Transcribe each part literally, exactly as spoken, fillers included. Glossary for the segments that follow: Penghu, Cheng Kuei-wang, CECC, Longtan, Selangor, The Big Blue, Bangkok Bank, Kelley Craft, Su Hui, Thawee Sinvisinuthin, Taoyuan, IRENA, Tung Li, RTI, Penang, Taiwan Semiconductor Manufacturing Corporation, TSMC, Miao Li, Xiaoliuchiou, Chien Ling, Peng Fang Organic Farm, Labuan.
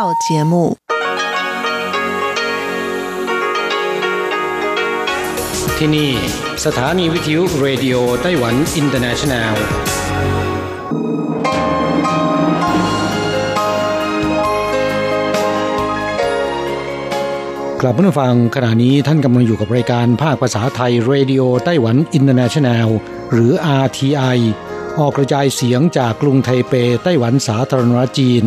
เอาเจียมูที่นี่สถานีวิทยุเรดิโอไต้หวันอินเตอร์เนชั่นแนลกลับมาฟังขณะนี้ท่านกำลังอยู่กับรายการภาคภาษาไทยเรดิโอไต้หวันอินเตอร์เนชั่นแนลหรือ อาร์ ที ไอ ออกกระจายเสียงจากกรุงไทเปไต้หวันสาธารณรัฐจีน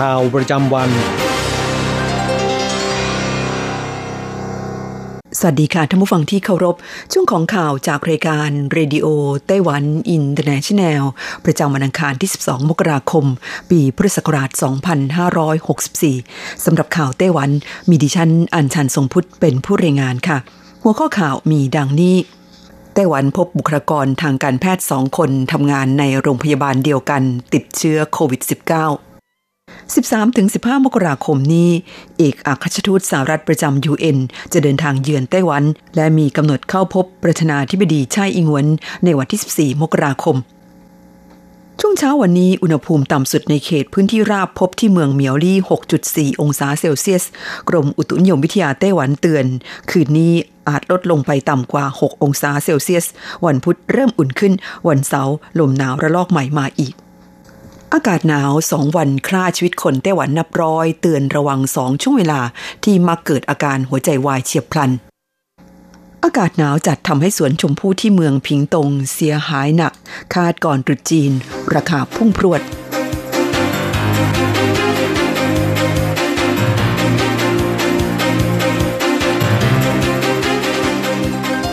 ข่าวประจำวันสวัสดีค่ะท่านผู้ฟังที่เคารพช่วงของข่าวจากรายการเรดิโอไต้หวันอินเตอร์เนชั่นแนลประจำวันอังคารที่สิบสองมกราคมปีพุทธศักราชสองพันห้าร้อยหกสิบสี่สำหรับข่าวไต้หวันมีดิฉันอัญชันทรงพุทธเป็นผู้รายงานค่ะหัวข้อข่าวมีดังนี้ไต้หวันพบบุคลากรทางการแพทย์สองคนทำงานในโรงพยาบาลเดียวกันติดเชื้อโควิด สิบเก้าสิบสามถึงสิบห้ามกราคมนี้เอกอัครราชทูตสหรัฐประจำ ยู เอ็น จะเดินทางเยือนไต้หวันและมีกำหนดเข้าพบประธานาธิบดีไช่อิงเหวินในวันที่สิบสี่มกราคมช่วงเช้าวันนี้อุณหภูมิต่ำสุดในเขตพื้นที่ราบพบที่เมืองเหมียวลี่ หกจุดสี่ องศาเซลเซียสกรมอุตุนิยมวิทยาไต้หวันเตือนคืนนี้อาจลดลงไปต่ำกว่าหกองศาเซลเซียสวันพุธเริ่มอุ่นขึ้นวันเสาร์ลมหนาวระลอกใหม่มาอีกอากาศหนาวสองวันฆ่าชีวิตคนไต้หวันนับร้อยเตือนระวังสองช่วงเวลาที่มักเกิดอาการหัวใจวายเฉียบพลันอากาศหนาวจัดทำให้สวนชมพู่ที่เมืองผิงตงเสียหายหนักคาดก่อนตรุษจีนราคาพุ่งพรวด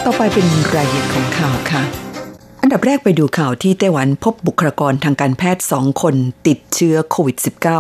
ต่อไปเป็นรายละเอียดของข่าวค่ะอันดับแรกไปดูข่าวที่ไต้หวันพบบุคลากรทางการแพทย์สองคนติดเชื้อโควิด สิบเก้า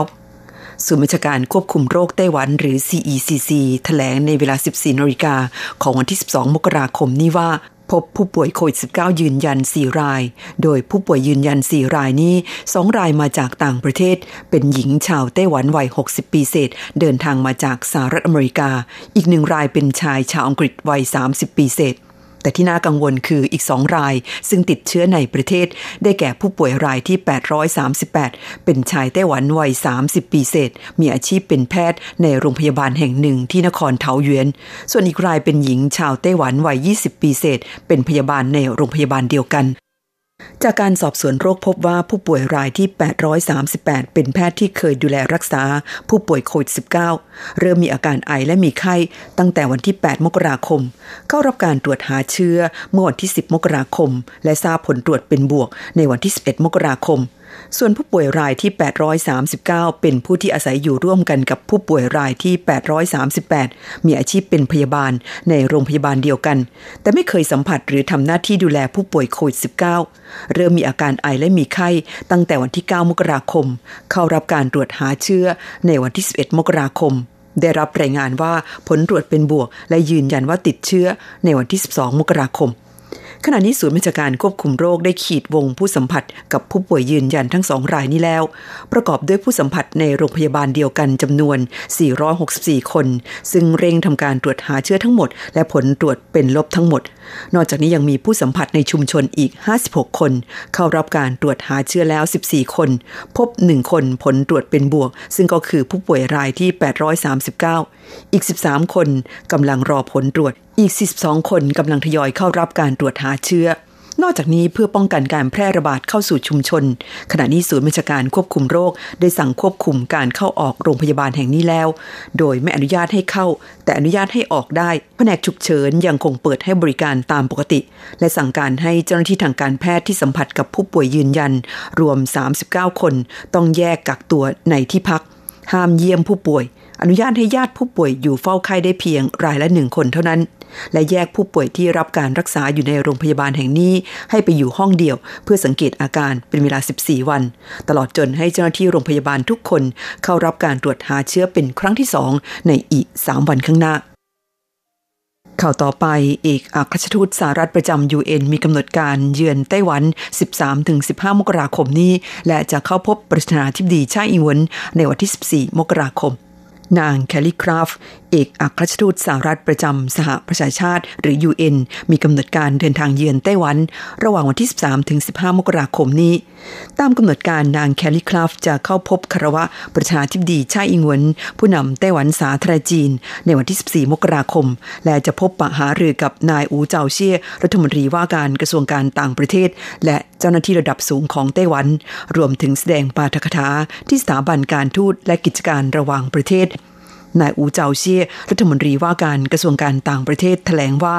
ศูนย์บัญชาการควบคุมโรคไต้หวันหรือ ซี อี ซี ซี แถลงในเวลา สิบสี่นาฬิกาของวันที่สิบสองมกราคมนี้ว่าพบผู้ป่วยโควิด สิบเก้า ยืนยันสี่รายโดยผู้ป่วยยืนยันสี่รายนี้สองรายมาจากต่างประเทศเป็นหญิงชาวไต้หวันวัยหกสิบปีเศษเดินทางมาจากสหรัฐอเมริกาอีกหนึ่งรายเป็นชายชาวอังกฤษวัยสามสิบปีเศษแต่ที่น่ากังวลคืออีกสองรายซึ่งติดเชื้อในประเทศได้แก่ผู้ป่วยรายที่แปดร้อยสามสิบแปดเป็นชายไต้หวันวัยสามสิบปีเศษมีอาชีพเป็นแพทย์ในโรงพยาบาลแห่งหนึ่งที่นครเทาหยวนส่วนอีกรายเป็นหญิงชาวไต้หวันวัยยี่สิบปีเศษเป็นพยาบาลในโรงพยาบาลเดียวกันจากการสอบสวนโรคพบว่าผู้ป่วยรายที่แปดร้อยสามสิบแปดเป็นแพทย์ที่เคยดูแลรักษาผู้ป่วยโควิด สิบเก้า เริ่มมีอาการไอและมีไข้ตั้งแต่วันที่แปดมกราคมเข้ารับการตรวจหาเชื้อเมื่อวันที่สิบมกราคมและทราบผลตรวจเป็นบวกในวันที่สิบเอ็ดมกราคมส่วนผู้ป่วยรายที่แปดร้อยสามสิบเก้าเป็นผู้ที่อาศัยอยู่ร่วมกันกับผู้ป่วยรายที่แปดร้อยสามสิบแปดมีอาชีพเป็นพยาบาลในโรงพยาบาลเดียวกันแต่ไม่เคยสัมผัสหรือทำหน้าที่ดูแลผู้ป่วยโควิด สิบเก้า เริ่มมีอาการไอและมีไข้ตั้งแต่วันที่เก้ามกราคมเข้ารับการตรวจหาเชื้อในวันที่สิบเอ็ดมกราคมได้รับรายงานว่าผลตรวจเป็นบวกและยืนยันว่าติดเชื้อในวันที่สิบสองมกราคมขณะนี้ศูนย์บัญชาการควบคุมโรคได้ขีดวงผู้สัมผัสกับผู้ป่วยยืนยันทั้งสองรายนี้แล้วประกอบด้วยผู้สัมผัสในโรงพยาบาลเดียวกันจำนวนสี่ร้อยหกสิบสี่คนซึ่งเร่งทำการตรวจหาเชื้อทั้งหมดและผลตรวจเป็นลบทั้งหมดนอกจากนี้ยังมีผู้สัมผัสในชุมชนอีกห้าสิบหกคนเข้ารับการตรวจหาเชื้อแล้วสิบสี่คนพบหนึ่งคนผลตรวจเป็นบวกซึ่งก็คือผู้ป่วยรายที่แปดร้อยสามสิบเก้าอีกสิบสามคนกำลังรอผลตรวจอีกสิบสองคนกำลังทยอยเข้ารับการตรวจหาเชื้อนอกจากนี้เพื่อป้องกันการแพร่ระบาดเข้าสู่ชุมชนขณะนี้ศูนย์บัญชาการควบคุมโรคได้สั่งควบคุมการเข้าออกโรงพยาบาลแห่งนี้แล้วโดยไม่อนุญาตให้เข้าแต่อนุญาตให้ออกได้แผนกฉุกเฉินยังคงเปิดให้บริการตามปกติและสั่งการให้เจ้าหน้าที่ทางการแพทย์ที่สัมผัสกับผู้ป่วยยืนยันรวมสามสิบเก้าคนต้องแยกกักตัวในที่พักห้ามเยี่ยมผู้ป่วยอนุญาตให้ญาติผู้ป่วยอยู่เฝ้าไข้ได้เพียงรายละหนึ่งคนเท่านั้น และแยกผู้ป่วยที่รับการรักษาอยู่ในโรงพยาบาลแห่งนี้ให้ไปอยู่ห้องเดียวเพื่อสังเกตอาการเป็นเวลาสิบสี่วันตลอดจนให้เจ้าหน้าที่โรงพยาบาลทุกคนเข้ารับการตรวจหาเชื้อเป็นครั้งที่สองในอีกสามวันข้างหน้าข่าวต่อไปเอกอัครราชทูตสหรัฐประจำ ยู เอ็น มีกำหนดการเยือนไต้หวัน สิบสามถึงสิบห้ามกราคมนี้และจะเข้าพบประธานาธิบดีไช่อิงเหวินในวันที่สิบสี่มกราคมนางแคลลี่คราฟเอกอัครราชทูตสหรัฐประจำสหประชาชาติหรือ ยู เอ็น มีกำหนดการเดินทางเยือนไต้หวันระหว่างวันที่สิบสามถึงสิบห้ามกราคมนี้ตามกำหนดการนางแคลลี่คราฟจะเข้าพบคารวะประธานาธิบดีไช่อิงเหวินผู้นำไต้หวันสาธารณจีนในวันที่สิบสี่มกราคมและจะพบปะหารือกับนายอูเจาเชี่ยรัฐมนตรีว่าการกระทรวงการต่างประเทศและเจ้าหน้าที่ระดับสูงของไต้หวันรวมถึงแสดงปาฐกถาที่สถาบันการทูตและกิจการระหว่างประเทศนายอูเจาเชี่ยรัฐมนตรีว่าการกระทรวงการต่างประเทศแถลงว่า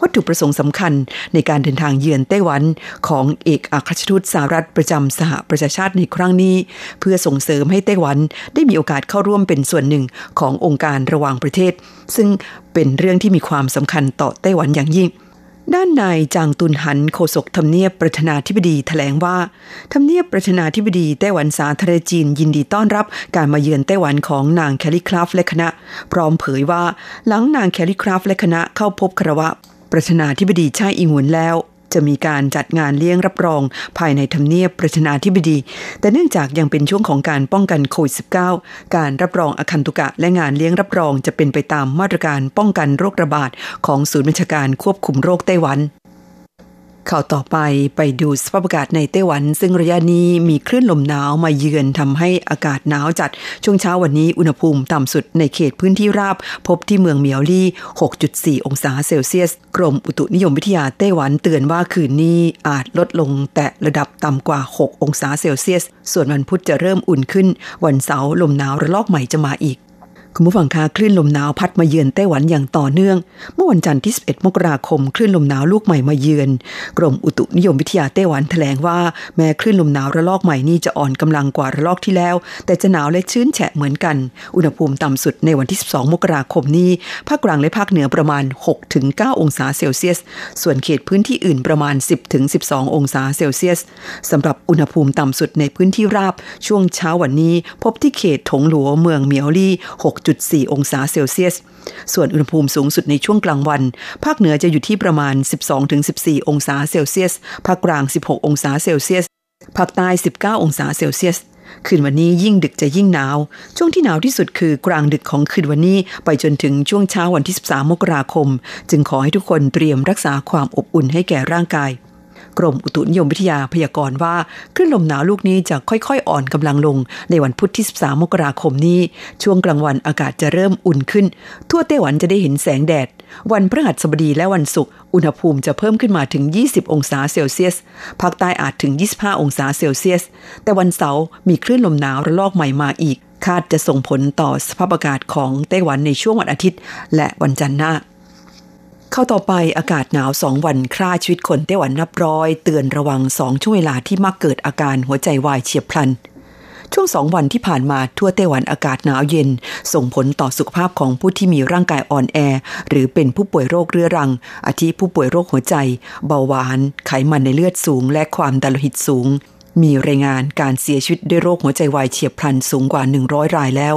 วัตถุประสงค์สำคัญในการเดินทางเยือนไต้หวันของเอกอัครราชทูตสหรัฐประจำสหประชาชาติในครั้งนี้เพื่อส่งเสริมให้ไต้หวันได้มีโอกาสเข้าร่วมเป็นส่วนหนึ่งขององค์การระหว่างประเทศซึ่งเป็นเรื่องที่มีความสำคัญต่อไต้หวันอย่างยิ่งด้านนายจางตุนหันโฆษกทำเนียบประธานาธิบดีแถลงว่าทำเนียบประธานาธิบดีไต้หวันสาธารณจีนยินดีต้อนรับการมาเยือนไต้หวันของนางแคลลี่คราฟและคณะพร้อมเผยว่าหลังนางแคลลี่คราฟและคณะเข้าพบคารวะประธานาธิบดีไช่อิงเหวินแล้วจะมีการจัดงานเลี้ยงรับรองภายในทำเนียบประธานาธิบดีแต่เนื่องจากยังเป็นช่วงของการป้องกันโควิด สิบเก้า การรับรองอาคันตุกะและงานเลี้ยงรับรองจะเป็นไปตามมาตรการป้องกันโรคระบาดของศูนย์บัญชาการควบคุมโรคไต้หวันข่าวต่อไปไปดูสภาพอากาศในไต้หวันซึ่งระยะนี้มีคลื่นลมหนาวมาเยือนทำให้อากาศหนาวจัดช่วงเช้าวันนี้อุณหภูมิต่ำสุดในเขตพื้นที่ราบพบที่เมืองเมียวลี่ หกจุดสี่องศาเซลเซียสกรมอุตุนิยมวิทยาไต้หวันเตือนว่าคืนนี้อาจลดลงแต่ระดับต่ำกว่าหกองศาเซลเซียสส่วนวันพุธจะเริ่มอุ่นขึ้นวันเสาร์ลมหนาวระลอกใหม่จะมาอีกคุณผู้ฟังคะคลื่นลมหนาวพัดมาเยือนไต้หวันอย่างต่อเนื่องเมื่อวันจันทร์ที่สิบเอ็ดมกราคมคลื่นลมหนาวลูกใหม่มาเยือนกรมอุตุนิยมวิทยาไต้หวันแถลงว่าแม้คลื่นลมหนาวระลอกใหม่นี้จะอ่อนกำลังกว่าระลอกที่แล้วแต่จะหนาวและชื้นแฉะเหมือนกันอุณหภูมิต่ำสุดในวันที่สิบสองมกราคมนี้ภาคกลางและภาคเหนือประมาณ หกถึงเก้าองศาเซลเซียสส่วนเขตพื้นที่อื่นประมาณ สิบถึงสิบสององศาเซลเซียสสำหรับอุณหภูมิต่ำสุดในพื้นที่ราบช่วงเช้าวันนี้พบที่เขตถงหลัวเมืองเมียวลี่หกจุดสี่องศาเซลเซียสส่วนอุณหภูมิสูงสุดในช่วงกลางวันภาคเหนือจะอยู่ที่ประมาณ สิบสองถึงสิบสี่องศาเซลเซียสภาคกลางสิบหกองศาเซลเซียสภาคใต้สิบเก้าองศาเซลเซียสคืนวันนี้ยิ่งดึกจะยิ่งหนาวช่วงที่หนาวที่สุดคือกลางดึกของคืนวันนี้ไปจนถึงช่วงเช้าวันที่สิบสามมกราคมจึงขอให้ทุกคนเตรียมรักษาความอบอุ่นให้แก่ร่างกายกรมอุตุนิยมวิทยาพยากรณ์ว่าคลื่นลมหนาวลูกนี้จะค่อยๆอ่อนกำลังลงในวันพุธที่สิบสามมกราคมนี้ช่วงกลางวันอากาศจะเริ่มอุ่นขึ้นทั่วไต้หวันจะได้เห็นแสงแดดวันพฤหัสบดีและวันศุกร์อุณหภูมิจะเพิ่มขึ้นมาถึงยี่สิบองศาเซลเซียสภาคใต้อาจถึงยี่สิบห้าองศาเซลเซียสแต่วันเสาร์มีคลื่นลมหนาวระลอกใหม่มาอีกคาดจะส่งผลต่อสภาพอากาศของไต้หวันในช่วงวันอาทิตย์และวันจันทร์หน้าเข้าต่อไปอากาศหนาวสองวันฆ่าชีวิตคนไต้หวันนับร้อยเตือนระวังสองช่วงเวลาที่มักเกิดอาการหัวใจวายเฉียบพลันช่วงสองวันที่ผ่านมาทั่วไต้หวันอากาศหนาวเย็นส่งผลต่อสุขภาพของผู้ที่มีร่างกายอ่อนแอหรือเป็นผู้ป่วยโรคเรื้อรังอาทิผู้ป่วยโรคหัวใจเบาหวานไขมันในเลือดสูงและความดันโลหิตสูงมีรายงานการเสียชีวิตด้วยโรคหัวใจวายเฉียบพลันสูงกว่าหนึ่งร้อยรายแล้ว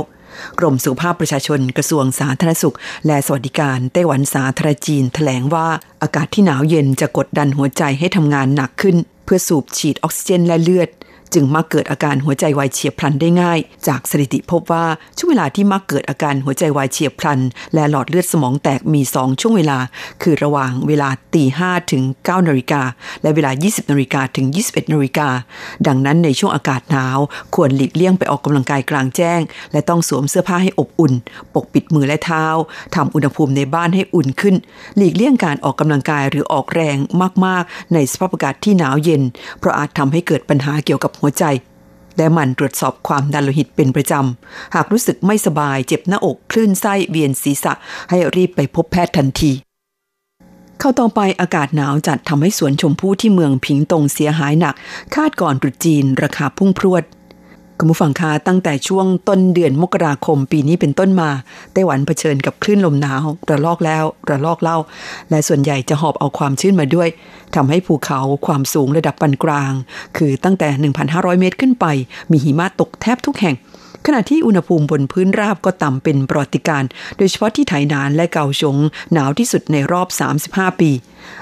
กรมสุขภาพประชาชนกระทรวงสาธารณสุขและสวัสดิการไต้หวันสาธารณจีนแถลงว่าอากาศที่หนาวเย็นจะกดดันหัวใจให้ทำงานหนักขึ้นเพื่อสูบฉีดออกซิเจนและเลือดจึงมักเกิดอาการหัวใจวายเฉียบพลันได้ง่ายจากสถิติพบว่าช่วงเวลาที่มักเกิดอาการหัวใจวายเฉียบพลันและหลอดเลือดสมองแตกมีสองช่วงเวลาคือระหว่างเวลา ตีห้าถึงเก้านาฬิกาและเวลา ยี่สิบนาฬิกาถึงยี่สิบเอ็ดนาฬิกาดังนั้นในช่วงอากาศหนาวควรหลีกเลี่ยงไปออกกำลังกายกลางแจ้งและต้องสวมเสื้อผ้าให้อบอุ่นปกปิดมือและเท้าทำอุณหภูมิในบ้านให้อุ่นขึ้นหลีกเลี่ยงการออกกำลังกายหรือออกแรงมากๆในสภาพอากาศที่หนาวเย็นเพราะอาจทำให้เกิดปัญหาเกี่ยวกับหัวใจและหมั่นตรวจสอบความดันโลหิตเป็นประจำหากรู้สึกไม่สบายเจ็บหน้าอกคลื่นไส้เวียนศีรษะให้รีบไปพบแพทย์ทันทีเข้าต่อไปอากาศหนาวจัดทำให้สวนชมพู่ที่เมืองผิงตงเสียหายหนักคาดก่อนตรุษจีนราคาพุ่งพรวด คุณผู้ฟังคะตั้งแต่ช่วงต้นเดือนมกราคมปีนี้เป็นต้นมาไต้หวันเผชิญกับคลื่นลมหนาวระลอกแล้วระลอกเล่าและส่วนใหญ่จะหอบเอาความชื้นมาด้วยทำให้ภูเขาความสูงระดับปานกลางคือตั้งแต่ หนึ่งพันห้าร้อย เมตรขึ้นไปมีหิมะตกแทบทุกแห่งขณะที่อุณหภูมิบนพื้นราบก็ต่ำเป็นประวัติการณ์โดยเฉพาะที่ไถหนานและเกาฉงหนาวที่สุดในรอบสามสิบห้าปี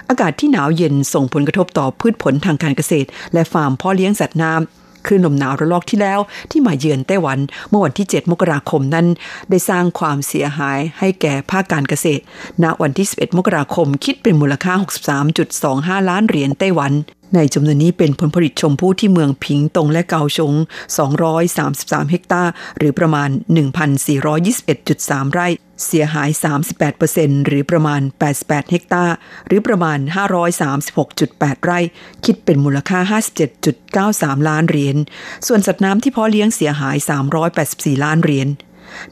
อากาศที่หนาวเย็นส่งผลกระทบต่อพืชผลทางการเกษตรและฟาร์มเพาะเลี้ยงสัตว์น้ำคลื่นลมหนาวระลอกที่แล้วที่มาเยือนไต้หวันเมื่อวันที่เจ็ดมกราคมนั้นได้สร้างความเสียหายให้แก่ภาคการเกษตรณวันที่สิบเอ็ดมกราคมคิดเป็นมูลค่า หกสิบสามจุดสองห้า ล้านเหรียญไต้หวันในจำนวนนี้เป็นผลผลิตชมพู่ที่เมืองผิงตงและเกาฉงสองร้อยสามสิบสามเฮกตาร์หรือประมาณ หนึ่งพันสี่ร้อยยี่สิบเอ็ดจุดสาม ไร่เสียหาย สามสิบแปดเปอร์เซ็นต์ หรือประมาณแปดสิบแปดเฮกตาร์หรือประมาณ ห้าร้อยสามสิบหกจุดแปด ไร่คิดเป็นมูลค่า ห้าสิบเจ็ดจุดเก้าสาม ล้านเหรียญส่วนสัตว์น้ำที่เพาะเลี้ยงเสียหาย สามร้อยแปดสิบสี่ ล้านเหรียญ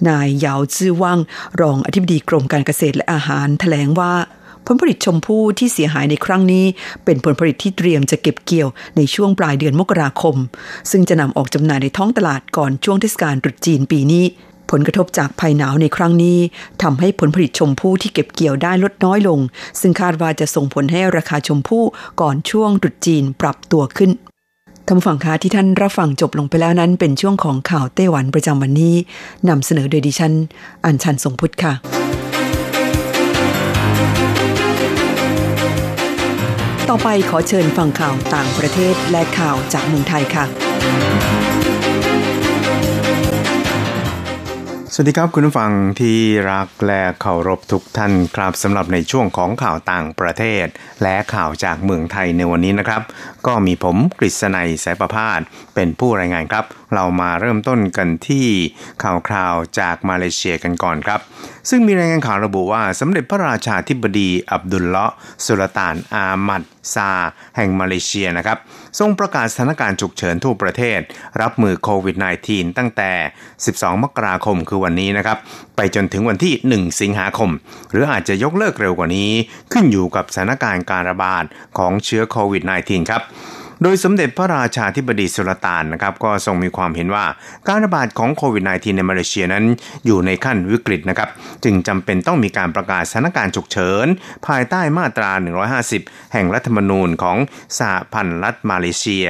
นายเหยาจื้อว่างรองอธิบดีกรมการเกษตรและอาหารแถลงว่าผลผลิตชมพู่ที่เสียหายในครั้งนี้เป็นผลผลิตที่เตรียมจะเก็บเกี่ยวในช่วงปลายเดือนมกราคมซึ่งจะนำออกจำหน่ายในท้องตลาดก่อนช่วงเทศกาลตรุษจีนปีนี้ผลกระทบจากภัยหนาวในครั้งนี้ทำให้ผลผลิตชมพู่ที่เก็บเกี่ยวได้ลดน้อยลงซึ่งคาดว่าจะส่งผลให้ราคาชมพู่ก่อนช่วงตรุษจีนปรับตัวขึ้นท่านผู้ฟังคะที่ท่านรับฟังจบลงไปแล้วนั้นเป็นช่วงของข่าวไต้หวันประจำวันนี้นำเสนอโดยดิฉันอัญชันทรงพุทธค่ะต่อไปขอเชิญฟังข่าวต่างประเทศและข่าวจากเมืองไทยค่ะสวัสดีครับคุณผู้ฟังที่รักและเคารพทุกท่านครับสำหรับในช่วงของข่าวต่างประเทศและข่าวจากเมืองไทยในวันนี้นะครับก็มีผมกฤษณัยสายประภาสเป็นผู้รายงานครับเรามาเริ่มต้นกันที่ข่าวคราวจากมาเลเซียกันก่อนครับซึ่งมีรายงานข่าวระบุว่าสมเด็จพระราชาธิบดีอับดุลเลาะห์สุลต่านอามัดซาแห่งมาเลเซียนะครับทรงประกาศสถานการณ์ฉุกเฉินทั่วประเทศรับมือโควิด สิบเก้า ตั้งแต่สิบสองมกราคมคือวันนี้นะครับไปจนถึงวันที่หนึ่งสิงหาคมหรืออาจจะยกเลิกเร็วกว่านี้ขึ้นอยู่กับสถานการณ์การระบาดของเชื้อโควิด สิบเก้า ครับโดยสมเด็จพระราชาธิบดีสุลต่านนะครับก็ทรงมีความเห็นว่าการระบาดของโควิด สิบเก้า ในมาเลเซียนั้นอยู่ในขั้นวิกฤตนะครับจึงจำเป็นต้องมีการประกาศสถานการณ์ฉุกเฉินภายใต้มาตราหนึ่งร้อยห้าสิบแห่งรัฐธรรมนูญของสหพันธ์รัฐมาเลเซีย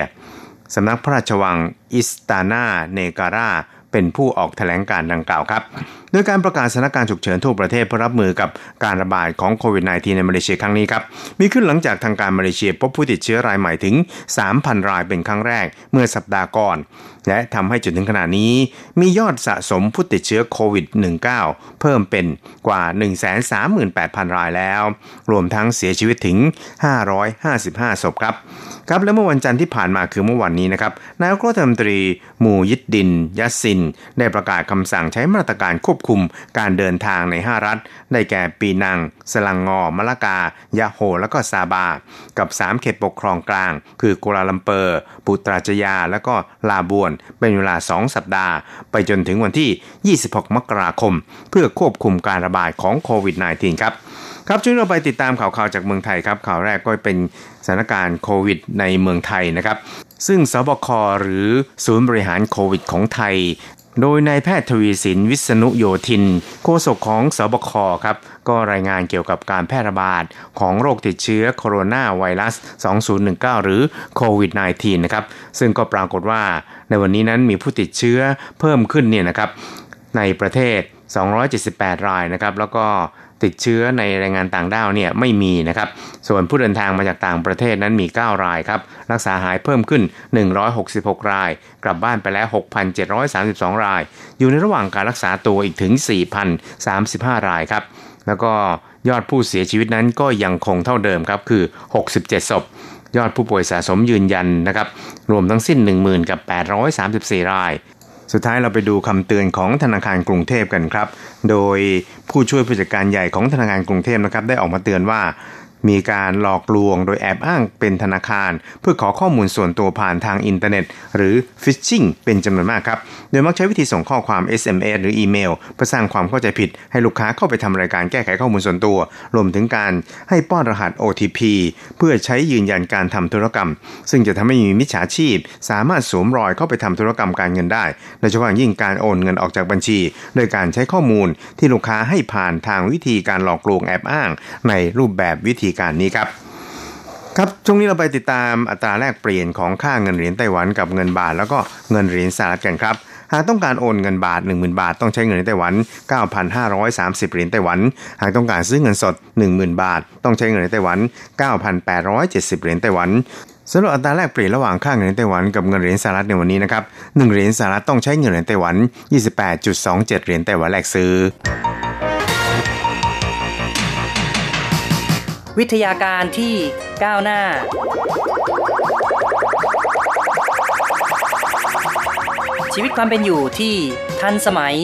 สำนักพระราชวังอิสตานาเนการาเป็นผู้ออกแถลงการดังกล่าวครับโดยการประกาศสถานการณ์ฉุกเฉินทั่วประเทศเพื่อรับมือกับการระบาดของโควิด สิบเก้า ในมาเลเซียครั้งนี้ครับมีขึ้นหลังจากทางการมาเลเซียพบผู้ติดเชื้อรายใหม่ถึง สามพัน รายเป็นครั้งแรกเมื่อสัปดาห์ก่อนและทำให้จนถึงขณะนี้มียอดสะสมผู้ติดเชื้อโควิด สิบเก้า เพิ่มเป็นกว่า หนึ่งแสนสามหมื่นแปดพัน รายแล้วรวมทั้งเสียชีวิตถึงห้าร้อยห้าสิบห้าศพครับครับและเมื่อวันจันทร์ที่ผ่านมาคือเมื่อวันนี้นะครับนายกรัฐมนตรีมูยิดดินยัสซินได้ประกาศคำสั่งใช้มาตรการควบคุมการเดินทางในห้ารัฐได้แก่ปีนังสลังงอมะละกายะโฮและก็ซาบากับสามเขตปกครองกลางคือกัวลาลัมเปอร์ปุตราจยาและก็ลาบัวเป็นเวลาสองสัปดาห์ไปจนถึงวันที่ยี่สิบหกมกราคมเพื่อควบคุมการระบาดของโควิด สิบเก้า ครับครับช่วยเราไปติดตามข่าวๆจากเมืองไทยครับข่าวแรกก็เป็นสถานการณ์โควิดในเมืองไทยนะครับซึ่งสบคหรือศูนย์บริหารโควิดของไทยโดยนายแพทย์ทวีสินวิษณุโยธินโฆษกของสบคครับก็รายงานเกี่ยวกับการแพร่ระบาดของโรคติดเชื้อโคโรนาไวรัสสองพันสิบเก้าหรือโควิด สิบเก้า นะครับซึ่งก็ปรากฏว่าในวันนี้นั้นมีผู้ติดเชื้อเพิ่มขึ้นเนี่ยนะครับในประเทศสองร้อยเจ็ดสิบแปดรายนะครับแล้วก็ติดเชื้อในแรงงานต่างด้าวเนี่ยไม่มีนะครับส่วนผู้เดินทางมาจากต่างประเทศนั้นมีเก้ารายครับรักษาหายเพิ่มขึ้นหนึ่งร้อยหกสิบหกรายกลับบ้านไปแล้ว หกพันเจ็ดร้อยสามสิบสอง รายอยู่ในระหว่างการรักษาตัวอีกถึง สี่พันสามสิบห้ารายครับแล้วก็ยอดผู้เสียชีวิตนั้นก็ยังคงเท่าเดิมครับคือหกสิบเจ็ดศพยอดผู้ป่วยสะสมยืนยันนะครับรวมทั้งสิ้น หนึ่งหมื่นแปดร้อยสามสิบสี่ รายสุดท้ายเราไปดูคำเตือนของธนาคารกรุงเทพกันครับโดยผู้ช่วยผู้จัดการใหญ่ของธนาคารกรุงเทพนะครับได้ออกมาเตือนว่า มีการหลอกลวงโดยแอบอ้างเป็นธนาคารเพื่อขอข้อมูลส่วนตัวผ่านทางอินเทอร์เน็ตหรือฟิชชิงเป็นจำนวนมากครับโดยมักใช้วิธีส่งข้อความ เอส เอ็ม เอส หรืออีเมลเพื่อสร้างความเข้าใจผิดให้ลูกค้าเข้าไปทำรายการแก้ไขข้อมูลส่วนตัวรวมถึงการให้ป้อนรหัส โอ ที พี เพื่อใช้ยืนยันการทำธุรกรรมซึ่งจะทำให้มีมิจฉาชีพสามารถสวมรอยเข้าไปทำธุรกรรมการเงินได้โดยเฉพาะยิ่งการโอนเงินออกจากบัญชีโดยการใช้ข้อมูลที่ลูกค้าให้ผ่านทางวิธีการหลอกลวงแอบอ้างในรูปแบบวิธีการนี้ครับครับช่วงนี้เราไปติดตามอัตราแลกเปลี่ยนของค่าเงินเหรียญไต้หวันกับเงินบาทแล้วก็เงินเหรียญสหรัฐกันครับหากต้องการโอนเงินบาท หนึ่งหมื่น บาทต้องใช้เงินไต้หวัน เก้าพันห้าร้อยสามสิบ เหรียญไต้หวันหากต้องการซื้อเงินสด หนึ่งหมื่น บาทต้องใช้เงินไต้หวัน เก้าพันแปดร้อยเจ็ดสิบ เหรียญไต้หวันสำหรับอัตราแลกเปลี่ยนระหว่างค่าเงินไต้หวันกับเงินเหรียญสหรัฐในวันนี้นะครับหนึ่งเหรียญสหรัฐต้องใช้เงินเหรียญไต้หวัน ยี่สิบแปดจุดสองเจ็ด เหรียญไต้หวันแลกซื้อวิทยาการที่ก้าวหน้าชีวิตความเป็นอยู่ที่ทันสมัย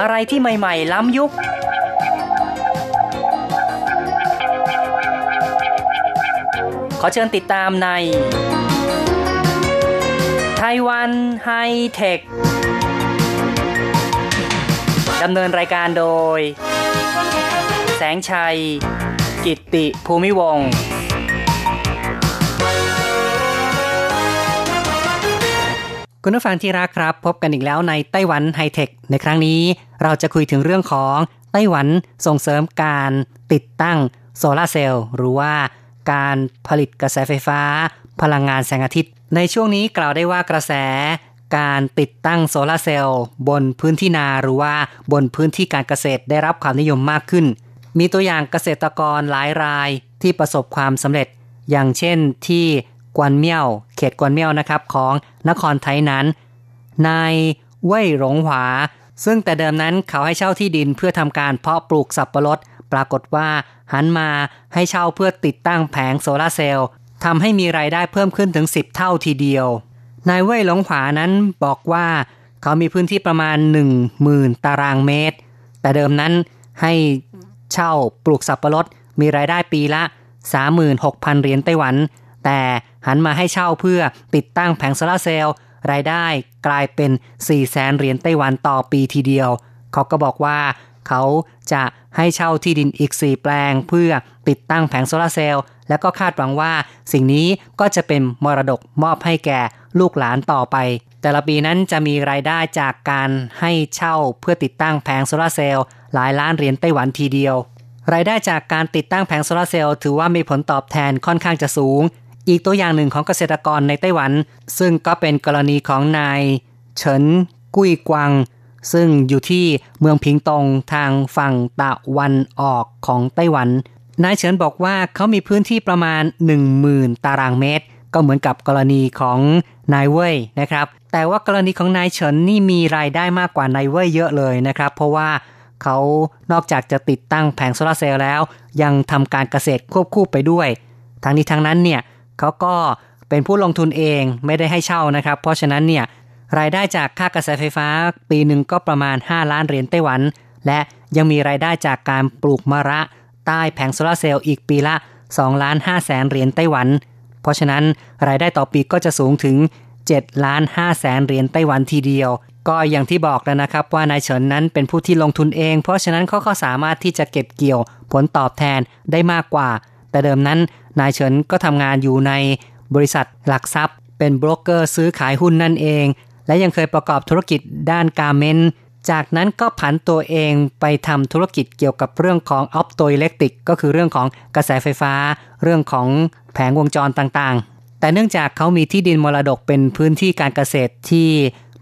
อะไรที่ใหม่ๆล้ำยุคขอเชิญติดตามใน Taiwan High Techดำเนินรายการโดยแสงชัยกิตติภูมิวงศ์คุณผู้ฟังที่รักครับพบกันอีกแล้วในไต้หวันไฮเทคในครั้งนี้เราจะคุยถึงเรื่องของไต้หวันส่งเสริมการติดตั้งโซลาร์เซลล์หรือว่าการผลิตกระแสไฟฟ้าพลังงานแสงอาทิตย์ในช่วงนี้กล่าวได้ว่ากระแสการติดตั้งโซลาร์เซลล์บนพื้นที่นาหรือว่าบนพื้นที่การเกษตรได้รับความนิยมมากขึ้นมีตัวอย่างเกษตรกรหลายรายที่ประสบความสำเร็จอย่างเช่นที่กวนเมี่ยวเขตกวนเมี่ยวนะครับของนครไทยนั้นนายเว่ยหลงหวาซึ่งแต่เดิมนั้นเขาให้เช่าที่ดินเพื่อทำการเพาะปลูกสับปะรดปรากฏว่าหันมาให้เช่าเพื่อติดตั้งแผงโซลาร์เซลล์ทำให้มีรายได้เพิ่มขึ้นถึงสิบเท่าทีเดียวนายเว่ยหลงหวานั้นบอกว่าเขามีพื้นที่ประมาณ หนึ่งหมื่น ตารางเมตรแต่เดิมนั้นให้เช่าปลูกสับปะรดมีรายได้ปีละ สามหมื่นหกพัน เหรียญไต้หวันแต่หันมาให้เช่าเพื่อติดตั้งแผงโซลาร์เซลล์รายได้กลายเป็น สี่แสน เหรียญไต้หวันต่อปีทีเดียวเขาก็บอกว่าเขาจะให้เช่าที่ดินอีกสี่แปลงเพื่อติดตั้งแผงโซลาร์เซลล์และก็คาดหวังว่าสิ่งนี้ก็จะเป็นมรดกมอบให้แก่ลูกหลานต่อไปแต่ละปีนั้นจะมีรายได้จากการให้เช่าเพื่อติดตั้งแผงโซลาร์เซลล์หลายล้านเหรียญไต้หวันทีเดียวรายได้จากการติดตั้งแผงโซลาร์เซลล์ถือว่ามีผลตอบแทนค่อนข้างจะสูงอีกตัวอย่างหนึ่งของเกษตรกรในไต้หวันซึ่งก็เป็นกรณีของนายเฉินกุ้ยกวังซึ่งอยู่ที่เมืองพิงตงทางฝั่งตะวันออกของไต้หวันนายเฉินบอกว่าเขามีพื้นที่ประมาณ หนึ่งหมื่น ตารางเมตรก็เหมือนกับกรณีของนายเว่ยนะครับแต่ว่ากรณีของนายเฉินนี่มีรายได้มากกว่านายเว่ยเยอะเลยนะครับเพราะว่าเขานอกจากจะติดตั้งแผงโซลาร์เซลล์แล้วยังทำการเกษตรควบคู่ไปด้วยทั้งนี้ทั้งนั้นเนี่ยเขาก็เป็นผู้ลงทุนเองไม่ได้ให้เช่านะครับเพราะฉะนั้นเนี่ยรายได้จากค่ากระแสไฟฟ้าปีหนึ่งก็ประมาณห้าล้านเหรียญไต้หวันและยังมีรายได้จากการปลูกมะระใต้แผงโซลาร์เซลล์อีกปีละสองล้านห้าแสนเหรียญไต้หวันเพราะฉะนั้นรายได้ต่อปีก็จะสูงถึงเจ็ดล้านห้าแสนเหรียญไต้หวันทีเดียวก็อย่างที่บอกแล้วนะครับว่านายเฉินนั้นเป็นผู้ที่ลงทุนเองเพราะฉะนั้นเขาก็สามารถที่จะเก็บเกี่ยวผลตอบแทนได้มากกว่าแต่เดิมนั้นนายเฉินก็ทำงานอยู่ในบริษัทหลักทรัพย์เป็นโบรกเกอร์ซื้อขายหุ้นนั่นเองและยังเคยประกอบธุรกิจด้านการเมนต์จากนั้นก็ผันตัวเองไปทำธุรกิจเกี่ยวกับเรื่องของออปโตอิเล็กทริกก็คือเรื่องของกระแสไฟฟ้าเรื่องของแผงวงจรต่างๆแต่เนื่องจากเขามีที่ดินมรดกเป็นพื้นที่การเกษตรที่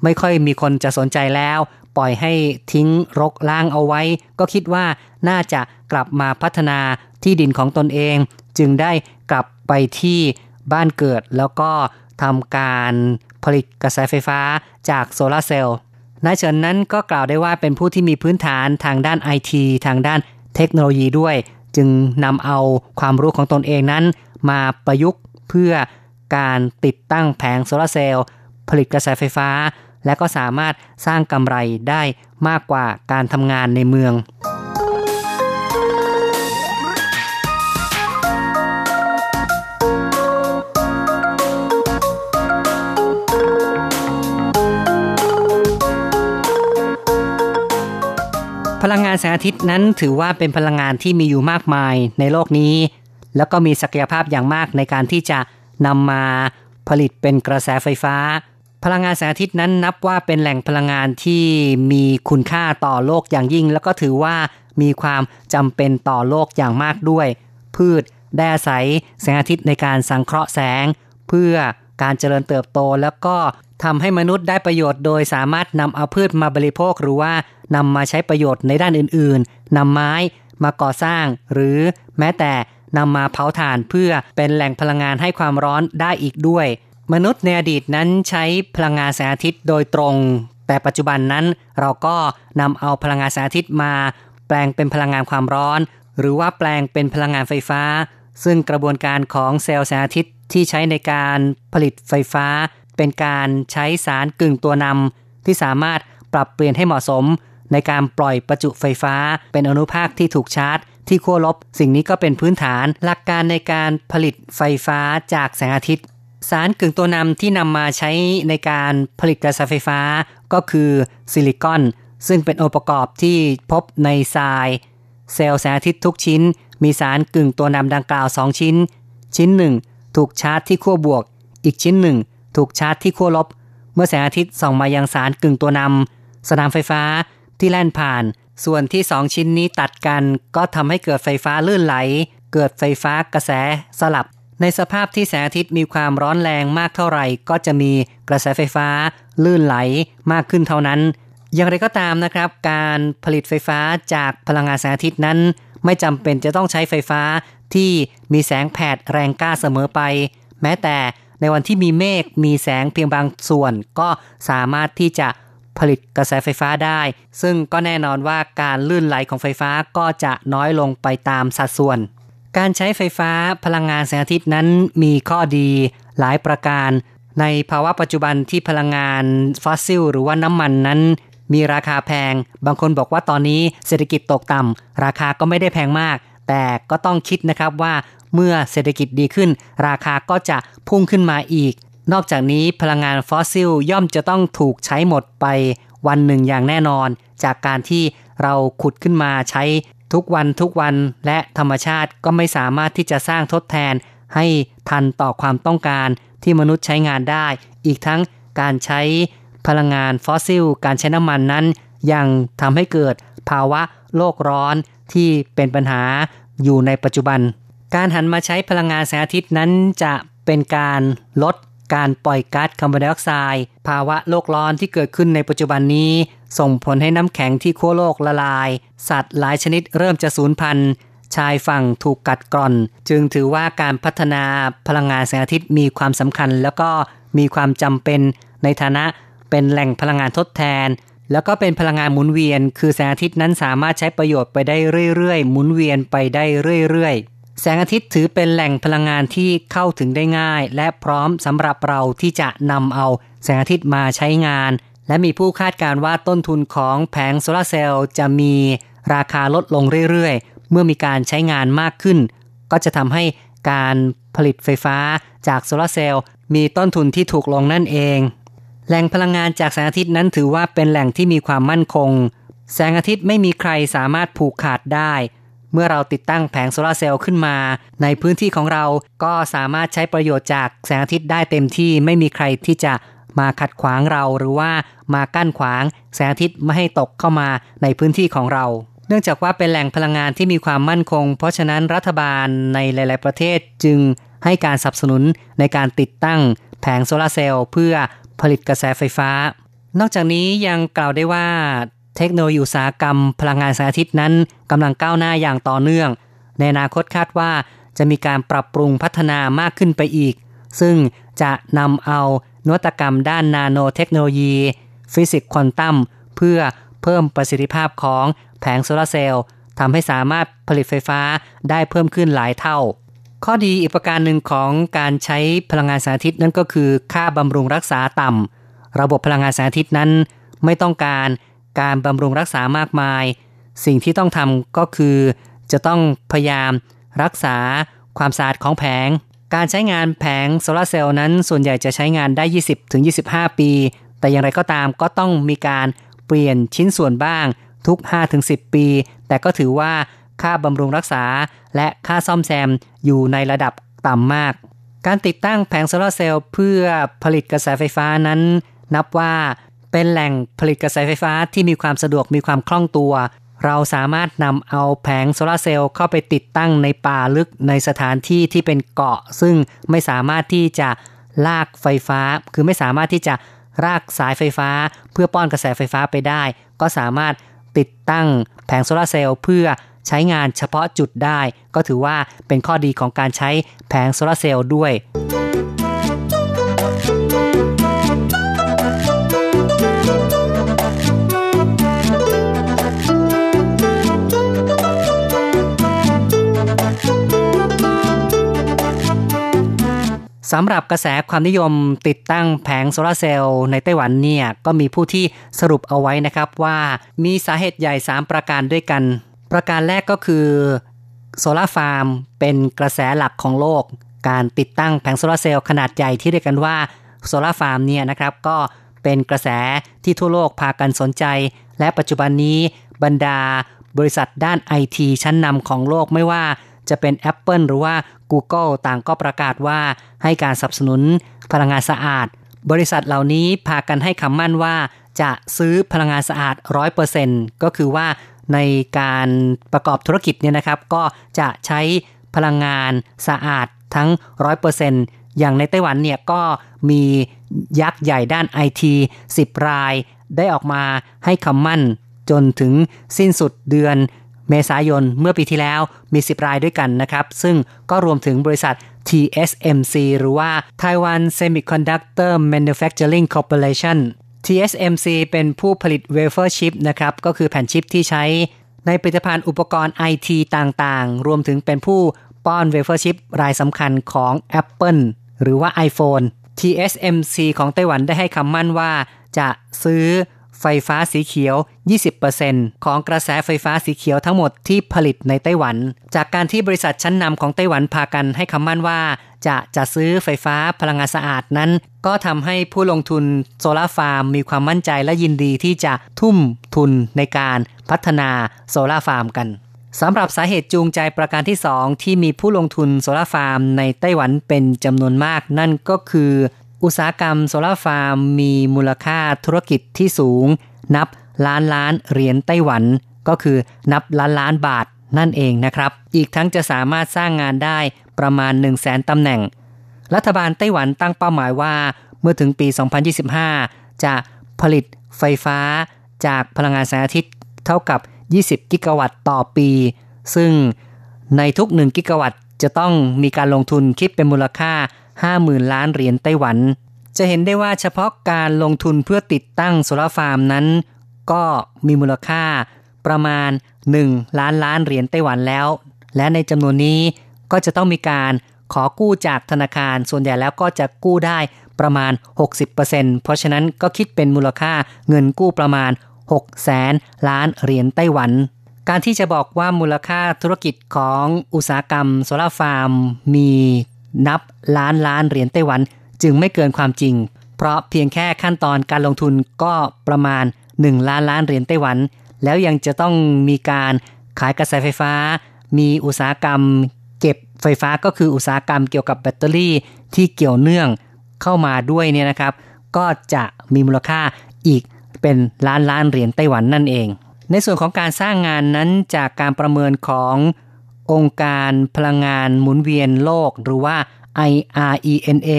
ไม่ค่อยมีคนจะสนใจแล้วปล่อยให้ทิ้งรกร้างเอาไว้ก็คิดว่าน่าจะกลับมาพัฒนาที่ดินของตนเองจึงได้กลับไปที่บ้านเกิดแล้วก็ทำการผลิตกระแสไฟฟ้าจากโซลาร์เซลล์นายเฉินนั้นก็กล่าวได้ว่าเป็นผู้ที่มีพื้นฐานทางด้าน ไอ ที ทางด้านเทคโนโลยีด้วยจึงนำเอาความรู้ของตนเองนั้นมาประยุกต์เพื่อการติดตั้งแผงโซลาร์เซลล์ผลิตกระแสไฟฟ้า และก็สามารถสร้างกำไรได้มากกว่าการทำงานในเมืองพลังงานแสงอาทิตย์นั้นถือว่าเป็นพลังงานที่มีอยู่มากมายในโลกนี้แล้วก็มีศักยภาพอย่างมากในการที่จะนำมาผลิตเป็นกระแสไฟฟ้าพลังงานแสงอาทิตย์นั้นนับว่าเป็นแหล่งพลังงานที่มีคุณค่าต่อโลกอย่างยิ่งแล้วก็ถือว่ามีความจำเป็นต่อโลกอย่างมากด้วยพืชได้อาศัยแสงอาทิตย์ในการสังเคราะห์แสงเพื่อการเจริญเติบโตแล้วก็ทำให้มนุษย์ได้ประโยชน์โดยสามารถนำเอาพืชมาบริโภคหรือว่านำมาใช้ประโยชน์ในด้านอื่นๆนำไม้มาก่อสร้างหรือแม้แต่นำมาเผาถ่านเพื่อเป็นแหล่งพลังงานให้ความร้อนได้อีกด้วยมนุษย์ในอดีตนั้นใช้พลังงานแสงอาทิตย์โดยตรงแต่ปัจจุบันนั้นเราก็นำเอาพลังงานแสงอาทิตย์มาแปลงเป็นพลังงานความร้อนหรือว่าแปลงเป็นพลังงานไฟฟ้าซึ่งกระบวนการของเซลล์แสงอาทิตย์ที่ใช้ในการผลิตไฟฟ้าเป็นการใช้สารกึ่งตัวนำที่สามารถปรับเปลี่ยนให้เหมาะสมในการปล่อยประจุไฟฟ้าเป็นอนุภาคที่ถูกชาร์จที่ขั้วลบสิ่งนี้ก็เป็นพื้นฐานหลักการในการผลิตไฟฟ้าจากแสงอาทิตย์สารกึ่งตัวนำที่นำมาใช้ในการผลิตกระแสไฟฟ้าก็คือซิลิคอนซึ่งเป็นองค์ประกอบที่พบในทรายเซลล์แสงอาทิตย์ทุกชิ้นมีสารกึ่งตัวนำดังกล่าวสองชิ้นชิ้นหนึ่งถูกชาร์จที่ขั้วบวกอีกชิ้นหนึ่งถูกชาร์จที่ขั้วลบเมื่อแสงอาทิตย์ส่องมายังสารกึ่งตัวนำสนามไฟฟ้าที่แล่นผ่านส่วนที่สองชิ้นนี้ตัดกันก็ทำให้เกิดไฟฟ้าลื่นไหลเกิดไฟฟ้ากระแสสลับในสภาพที่แสงอาทิตย์มีความร้อนแรงมากเท่าไหร่ก็จะมีกระแสไฟฟ้าลื่นไหลมากขึ้นเท่านั้นอย่างไรก็ตามนะครับการผลิตไฟฟ้าจากพลังงานแสงอาทิตย์นั้นไม่จำเป็นจะต้องใช้ไฟฟ้าที่มีแสงแผดแรงกล้าเสมอไปแม้แต่ในวันที่มีเมฆมีแสงเพียงบางส่วนก็สามารถที่จะผลิตกระแสไฟฟ้าได้ซึ่งก็แน่นอนว่าการลื่นไหลของไฟฟ้าก็จะน้อยลงไปตามสัดส่วนการใช้ไฟฟ้าพลังงานแสงอาทิตย์นั้นมีข้อดีหลายประการในภาวะปัจจุบันที่พลังงานฟอสซิลหรือว่าน้ำมันนั้นมีราคาแพงบางคนบอกว่าตอนนี้เศรษฐกิจตกต่ำราคาก็ไม่ได้แพงมากแต่ก็ต้องคิดนะครับว่าเมื่อเศรษฐกิจดีขึ้นราคาก็จะพุ่งขึ้นมาอีกนอกจากนี้พลังงานฟอสซิลย่อมจะต้องถูกใช้หมดไปวันหนึ่งอย่างแน่นอนจากการที่เราขุดขึ้นมาใช้ทุกวันทุกวันและธรรมชาติก็ไม่สามารถที่จะสร้างทดแทนให้ทันต่อความต้องการที่มนุษย์ใช้งานได้อีกทั้งการใช้พลังงานฟอสซิลการใช้น้ำมันนั้นยังทำให้เกิดภาวะโลกร้อนที่เป็นปัญหาอยู่ในปัจจุบันการหันมาใช้พลังงานแสงอาทิตย์นั้นจะเป็นการลดการปล่อยก๊าซคาร์บอนไดออกไซด์ภาวะโลกร้อนที่เกิดขึ้นในปัจจุบันนี้ส่งผลให้น้ำแข็งที่ขั้วโลกละลายสัตว์หลายชนิดเริ่มจะสูญพันธุ์ชายฝั่งถูกกัดกร่อนจึงถือว่าการพัฒนาพลังงานแสงอาทิตย์มีความสำคัญแล้วก็มีความจำเป็นในฐานะเป็นแหล่งพลังงานทดแทนแล้วก็เป็นพลังงานหมุนเวียนคือแสงอาทิตย์นั้นสามารถใช้ประโยชน์ไปได้เรื่อยๆหมุนเวียนไปได้เรื่อยๆแสงอาทิตย์ถือเป็นแหล่งพลังงานที่เข้าถึงได้ง่ายและพร้อมสำหรับเราที่จะนำเอาแสงอาทิตย์มาใช้งานและมีผู้คาดการณ์ว่าต้นทุนของแผงโซลาร์เซลล์จะมีราคาลดลงเรื่อยๆเมื่อมีการใช้งานมากขึ้นก็จะทำให้การผลิตไฟฟ้าจากโซลาร์เซลล์มีต้นทุนที่ถูกลงนั่นเองแหล่งพลังงานจากแสงอาทิตย์นั้นถือว่าเป็นแหล่งที่มีความมั่นคงแสงอาทิตย์ไม่มีใครสามารถผูกขาดได้เมื่อเราติดตั้งแผงโซลาร์เซลล์ขึ้นมาในพื้นที่ของเราก็สามารถใช้ประโยชน์จากแสงอาทิตย์ได้เต็มที่ไม่มีใครที่จะมาขัดขวางเราหรือว่ามากั้นขวางแสงอาทิตย์ไม่ให้ตกเข้ามาในพื้นที่ของเราเนื่องจากว่าเป็นแหล่งพลังงานที่มีความมั่นคงเพราะฉะนั้นรัฐบาลในหลายๆประเทศจึงให้การสนับสนุนในการติดตั้งแผงโซลาร์เซลล์เพื่อผลิตกระแสไฟฟ้านอกจากนี้ยังกล่าวได้ว่าเทคโนโลยีอุตสาหกรรมพลังงานแสงอาทิตย์นั้นกำลังก้าวหน้าอย่างต่อเนื่องในอนาคตคาดว่าจะมีการปรับปรุงพัฒนามากขึ้นไปอีกซึ่งจะนำเอานวัตกรรมด้านนาโนเทคโนโลยีฟิสิกส์ควอนตัมเพื่อเพิ่มประสิทธิภาพของแผงโซลาร์เซลล์ทำให้สามารถผลิตไฟฟ้าได้เพิ่มขึ้นหลายเท่าข้อดีอีกประการหนึ่งของการใช้พลังงานแสงอาทิตย์นั่นก็คือค่าบำรุงรักษาต่ำ ระบบพลังงานแสงอาทิตย์นั้นไม่ต้องการการบำรุงรักษามากมายสิ่งที่ต้องทำก็คือจะต้องพยายามรักษาความสะอาดของแผงการใช้งานแผงโซลาร์เซลล์นั้นส่วนใหญ่จะใช้งานได้ ยี่สิบถึงยี่สิบห้า ปีแต่อย่างไรก็ตามก็ต้องมีการเปลี่ยนชิ้นส่วนบ้างทุก ห้าถึงสิบ ปีแต่ก็ถือว่าค่าบำรุงรักษาและค่าซ่อมแซมอยู่ในระดับต่ำมากการติดตั้งแผงโซลาร์เซลล์เพื่อผลิตกระแสไฟฟ้านั้นนับว่าเป็นแหล่งผลิตกระแสไฟฟ้าที่มีความสะดวกมีความคล่องตัวเราสามารถนำเอาแผงโซลาร์เซลล์เข้าไปติดตั้งในป่าลึกในสถานที่ที่เป็นเกาะซึ่งไม่สามารถที่จะลากไฟฟ้าคือไม่สามารถที่จะลากสายไฟฟ้าเพื่อป้อนกระแสไฟฟ้าไปได้ก็สามารถติดตั้งแผงโซลาร์เซลล์เพื่อใช้งานเฉพาะจุดได้ก็ถือว่าเป็นข้อดีของการใช้แผงโซลาร์เซลล์ด้วยสำหรับกระแสความนิยมติดตั้งแผงโซลาร์เซลล์ในไต้หวันเนี่ยก็มีผู้ที่สรุปเอาไว้นะครับว่ามีสาเหตุใหญ่สามประการด้วยกันประการแรกก็คือโซลาร์ฟาร์มเป็นกระแสหลักของโลกการติดตั้งแผงโซลาร์เซลล์ขนาดใหญ่ที่เรียกกันว่าโซลาร์ฟาร์มเนี่ยนะครับก็เป็นกระแสที่ทั่วโลกพากันสนใจและปัจจุบันนี้บรรดาบริษัทด้าน ไอ ที ชั้นนำของโลกไม่ว่าจะเป็น Apple หรือว่า Google ต่างก็ประกาศว่าให้การสนับสนุนพลังงานสะอาดบริษัทเหล่านี้พากันให้คำมั่นว่าจะซื้อพลังงานสะอาด ร้อยเปอร์เซ็นต์ ก็คือว่าในการประกอบธุรกิจเนี่ยนะครับก็จะใช้พลังงานสะอาดทั้ง ร้อยเปอร์เซ็นต์ อย่างในไต้หวันเนี่ยก็มียักษ์ใหญ่ด้าน ไอ ที สิบ รายได้ออกมาให้คำมั่นจนถึงสิ้นสุดเดือนเมษายนเมื่อปีที่แล้วมีสิบรายด้วยกันนะครับซึ่งก็รวมถึงบริษัท ที เอส เอ็ม ซี หรือว่า Taiwan Semiconductor Manufacturing Corporation ที เอส เอ็ม ซี เป็นผู้ผลิต Wafer Chip นะครับก็คือแผ่นชิปที่ใช้ในผลิตภัณฑ์อุปกรณ์ ไอ ที ต่างๆรวมถึงเป็นผู้ป้อน Wafer Chip รายสำคัญของ Apple หรือว่า iPhone ที เอส เอ็ม ซี ของไต้หวันได้ให้คำมั่นว่าจะซื้อไฟฟ้าสีเขียว ยี่สิบเปอร์เซ็นต์ ของกระแสไฟฟ้าสีเขียวทั้งหมดที่ผลิตในไต้หวันจากการที่บริษัทชั้นนำของไต้หวันพากันให้คำมั่นว่าจะจะซื้อไฟฟ้าพลังงานสะอาดนั้นก็ทำให้ผู้ลงทุนโซลาร์ฟาร์มมีความมั่นใจและยินดีที่จะทุ่มทุนในการพัฒนาโซลาร์ฟาร์มกันสำหรับสาเหตุจูงใจประการที่สองที่มีผู้ลงทุนโซลาร์ฟาร์มในไต้หวันเป็นจำนวนมากนั่นก็คืออุตสาหกรรมโซลาร์ฟาร์มมีมูลค่าธุรกิจที่สูงนับล้านล้านเหรียญไต้หวันก็คือนับล้านล้านบาทนั่นเองนะครับอีกทั้งจะสามารถสร้างงานได้ประมาณ หนึ่งแสน ตำแหน่งรัฐบาลไต้หวันตั้งเป้าหมายว่าเมื่อถึงปีสองพันยี่สิบห้าจะผลิตไฟฟ้าจากพลังงานแสงอาทิตย์เท่ากับยี่สิบกิกะวัตต์ต่อปีซึ่งในทุกหนึ่งกิกะวัตต์จะต้องมีการลงทุนคิดเป็นมูลค่าห้าหมื่น ล้านเหรียญไต้หวันจะเห็นได้ว่าเฉพาะการลงทุนเพื่อติดตั้งโซลาร์ฟาร์มนั้นก็มีมูลค่าประมาณหนึ่งล้านล้านเหรียญไต้หวันแล้วและในจำนวนนี้ก็จะต้องมีการขอกู้จากธนาคารส่วนใหญ่แล้วก็จะกู้ได้ประมาณ หกสิบเปอร์เซ็นต์ เพราะฉะนั้นก็คิดเป็นมูลค่าเงินกู้ประมาณ หกแสน ล้านเหรียญไต้หวันการที่จะบอกว่ามูลค่าธุรกิจของอุตสาหกรรมโซลาร์ฟาร์มมีนับล้านล้านเหรียญไต้หวันจึงไม่เกินความจริงเพราะเพียงแค่ขั้นตอนการลงทุนก็ประมาณหนึ่งล้านล้านเหรียญไต้หวันแล้วยังจะต้องมีการขายกระแสไฟฟ้ามีอุตสาหกรรมเก็บไฟฟ้าก็คืออุตสาหกรรมเกี่ยวกับแบตเตอรี่ที่เกี่ยวเนื่องเข้ามาด้วยเนี่ยนะครับก็จะมีมูลค่าอีกเป็นล้านล้านเหรียญไต้หวันนั่นเองในส่วนของการสร้างงานนั้นจากการประเมินขององค์การพลังงานหมุนเวียนโลกหรือว่า ไอ อาร์ อี เอ็น เอ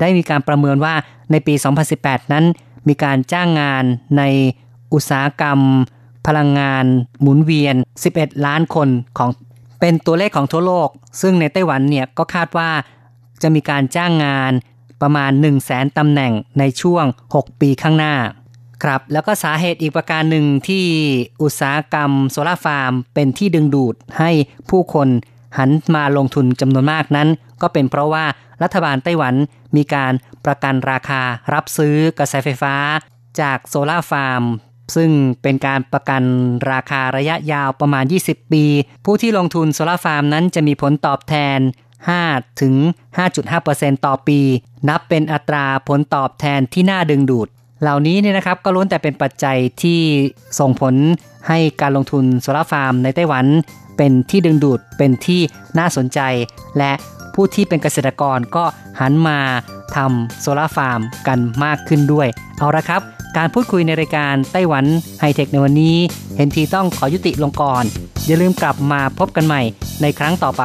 ได้มีการประเมินว่าในปีสองพันสิบแปดนั้นมีการจ้างงานในอุตสาหกรรมพลังงานหมุนเวียนสิบเอ็ดล้านคนของเป็นตัวเลขของทั่วโลกซึ่งในไต้หวันเนี่ยก็คาดว่าจะมีการจ้างงานประมาณ หนึ่งแสน ตำแหน่งในช่วงหกปีข้างหน้าครับแล้วก็สาเหตุอีกประการหนึ่งที่อุตสาหกรรมโซลาร์ฟาร์มเป็นที่ดึงดูดให้ผู้คนหันมาลงทุนจำนวนมากนั้นก็เป็นเพราะว่ารัฐบาลไต้หวันมีการ ประกันราคารับซื้อกระแสไฟฟ้าจากโซล่าฟาร์มซึ่งเป็นการประกันราคาระยะยาวประมาณยี่สิบปีผู้ที่ลงทุนโซล่าฟาร์มนั้นจะมีผลตอบแทน ห้าถึงห้าจุดห้าเปอร์เซ็นต์ ต่อปีนับเป็นอัตราผลตอบแทนที่น่าดึงดูดเหล่านี้เนี่ยนะครับก็ล้วนแต่เป็นปัจจัยที่ส่งผลให้การลงทุนโซล่าฟาร์มในไต้หวันเป็นที่ดึงดูดเป็นที่น่าสนใจและผู้ที่เป็นเกษตรกรก็หันมาทำโซล่าฟาร์มกันมากขึ้นด้วยเอาละครับการพูดคุยในรายการไต้หวันไฮเทคในวันนี้เห็นทีต้องขอยุติลงก่อนอย่าลืมกลับมาพบกันใหม่ในครั้งต่อไป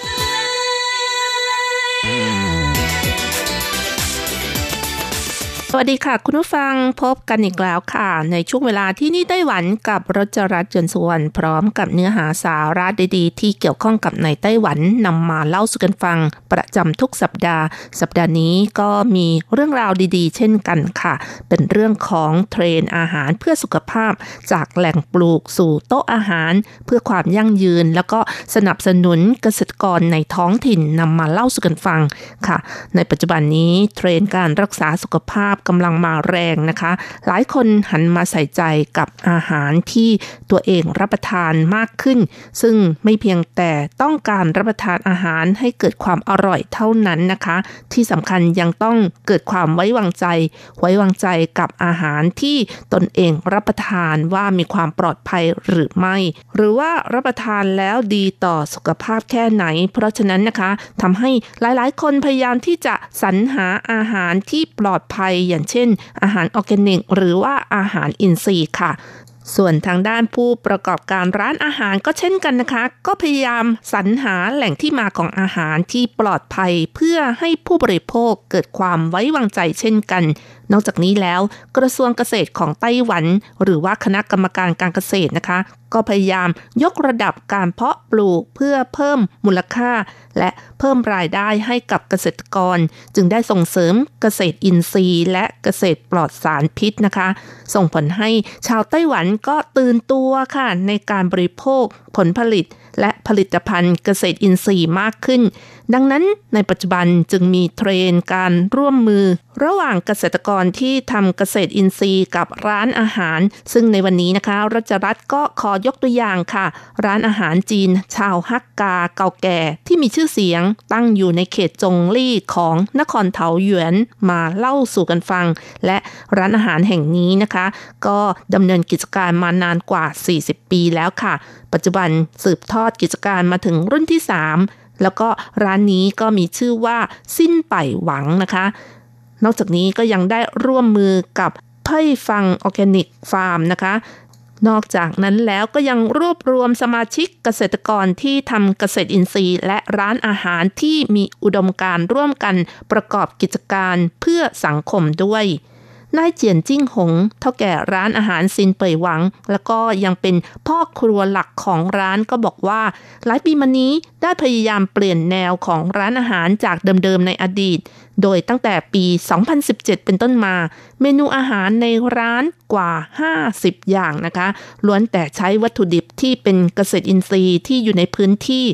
สวัสดีค่ะคุณผู้ฟังพบกันอีกแล้วค่ะในช่วงเวลาที่นี่ไต้หวันกับรจรัสเจือนสุวรรณพร้อมกับเนื้อหาสาระดีๆที่เกี่ยวข้องกับในไต้หวันนำมาเล่าสู่กันฟังประจำทุกสัปดาห์สัปดาห์นี้ก็มีเรื่องราวดีๆเช่นกันค่ะเป็นเรื่องของเทรนด์อาหารเพื่อสุขภาพจากแหล่งปลูกสู่โต๊ะอาหารเพื่อความยั่งยืนแล้วก็สนับสนุนเกษตรกรในท้องถิ่นนำมาเล่าสู่กันฟังค่ะในปัจจุบันนี้เทรนด์การรักษาสุขภาพกำลังมาแรงนะคะหลายคนหันมาใส่ใจกับอาหารที่ตัวเองรับประทานมากขึ้นซึ่งไม่เพียงแต่ต้องการรับประทานอาหารให้เกิดความอร่อยเท่านั้นนะคะที่สำคัญยังต้องเกิดความไว้วางใจไว้วางใจกับอาหารที่ตนเองรับประทานว่ามีความปลอดภัยหรือไม่หรือว่ารับประทานแล้วดีต่อสุขภาพแค่ไหนเพราะฉะนั้นนะคะทำให้หลายๆคนพยายามที่จะสรรหาอาหารที่ปลอดภัยอย่างเช่นอาหารออร์แกนิกหรือว่าอาหารอินทรีย์ค่ะส่วนทางด้านผู้ประกอบการร้านอาหารก็เช่นกันนะคะก็พยายามสรรหาแหล่งที่มาของอาหารที่ปลอดภัยเพื่อให้ผู้บริโภคเกิดความไว้วางใจเช่นกันนอกจากนี้แล้วกระทรวงเกษตรของไต้หวันหรือว่าคณะกรรมการการเกษตรนะคะก็พยายามยกระดับการเพาะปลูกเพื่อเพิ่มมูลค่าและเพิ่มรายได้ให้กับเกษตรกรจึงได้ส่งเสริมเกษตรอินทรีย์และเกษตรปลอดสารพิษนะคะส่งผลให้ชาวไต้หวันก็ตื่นตัวค่ะในการบริโภคผลผลิตและผลิตภัณฑ์เกษตรอินทรีย์มากขึ้นดังนั้นในปัจจุบันจึงมีเทรนด์การร่วมมือระหว่างเกษตรกรที่ทำเกษตรอินทรีย์กับร้านอาหารซึ่งในวันนี้นะคะรัชรัตน์ก็ขอยกตัวอย่างค่ะร้านอาหารจีนชาวฮักกาเก่าแก่ที่มีชื่อเสียงตั้งอยู่ในเขตจงลี่ของนครเทาหยวนมาเล่าสู่กันฟังและร้านอาหารแห่งนี้นะคะก็ดำเนินกิจการมานานกว่าสี่สิบปีแล้วค่ะปัจจุบันสืบทอดกิจการมาถึงรุ่นที่สามแล้วก็ร้านนี้ก็มีชื่อว่าซิ่นไป่หวังนะคะนอกจากนี้ก็ยังได้ร่วมมือกับไผ่ฟังออร์แกนิกฟาร์มนะคะนอกจากนั้นแล้วก็ยังรวบรวมสมาชิกเกษตรกรที่ทำเกษตรอินทรีย์และร้านอาหารที่มีอุดมการณ์ร่วมกันประกอบกิจการเพื่อสังคมด้วยนายเจียนจิ้งหงเฒ่าแก่ร้านอาหารซินเป่ยหวังแล้วก็ยังเป็นพ่อครัวหลักของร้านก็บอกว่าหลายปีมานี้ได้พยายามเปลี่ยนแนวของร้านอาหารจากเดิมๆในอดีตโดยตั้งแต่ปีสองพันสิบเจ็ดเป็นต้นมาเมนูอาหารในร้านกว่าห้าสิบอย่างนะคะล้วนแต่ใช้วัตถุดิบที่เป็นเกษตรอินทรีย์ที่อยู่ในพื้นที่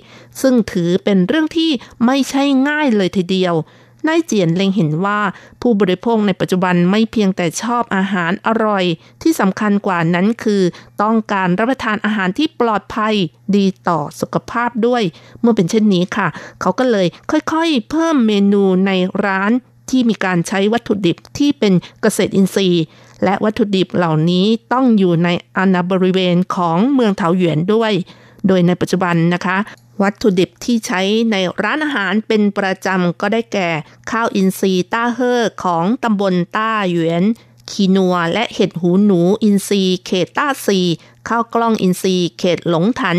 ซึ่งถือเป็นเรื่องที่ไม่ใช่ง่ายเลยทีเดียวนายเจียนเล็งเห็นว่าผู้บริโภคในปัจจุบันไม่เพียงแต่ชอบอาหารอร่อยที่สำคัญกว่านั้นคือต้องการรับประทานอาหารที่ปลอดภัยดีต่อสุขภาพด้วยเมื่อเป็นเช่นนี้ค่ะเขาก็เลยค่อยๆเพิ่มเมนูในร้านที่มีการใช้วัตถุดิบที่เป็นเกษตรอินทรีย์และวัตถุดิบเหล่านี้ต้องอยู่ในอาณาบริเวณของเมืองเถาหยวนด้วยโดยในปัจจุบันนะคะวัตถุดิบที่ใช้ในร้านอาหารเป็นประจำก็ได้แก่ข้าวอินทรีย์ต้าเฮ่อของตำบลต้าหยวนคีนัวและเห็ดหูหนูอินทรีย์เขตต้าซีข้าวกล้องอินทรีย์เขตหลงถัน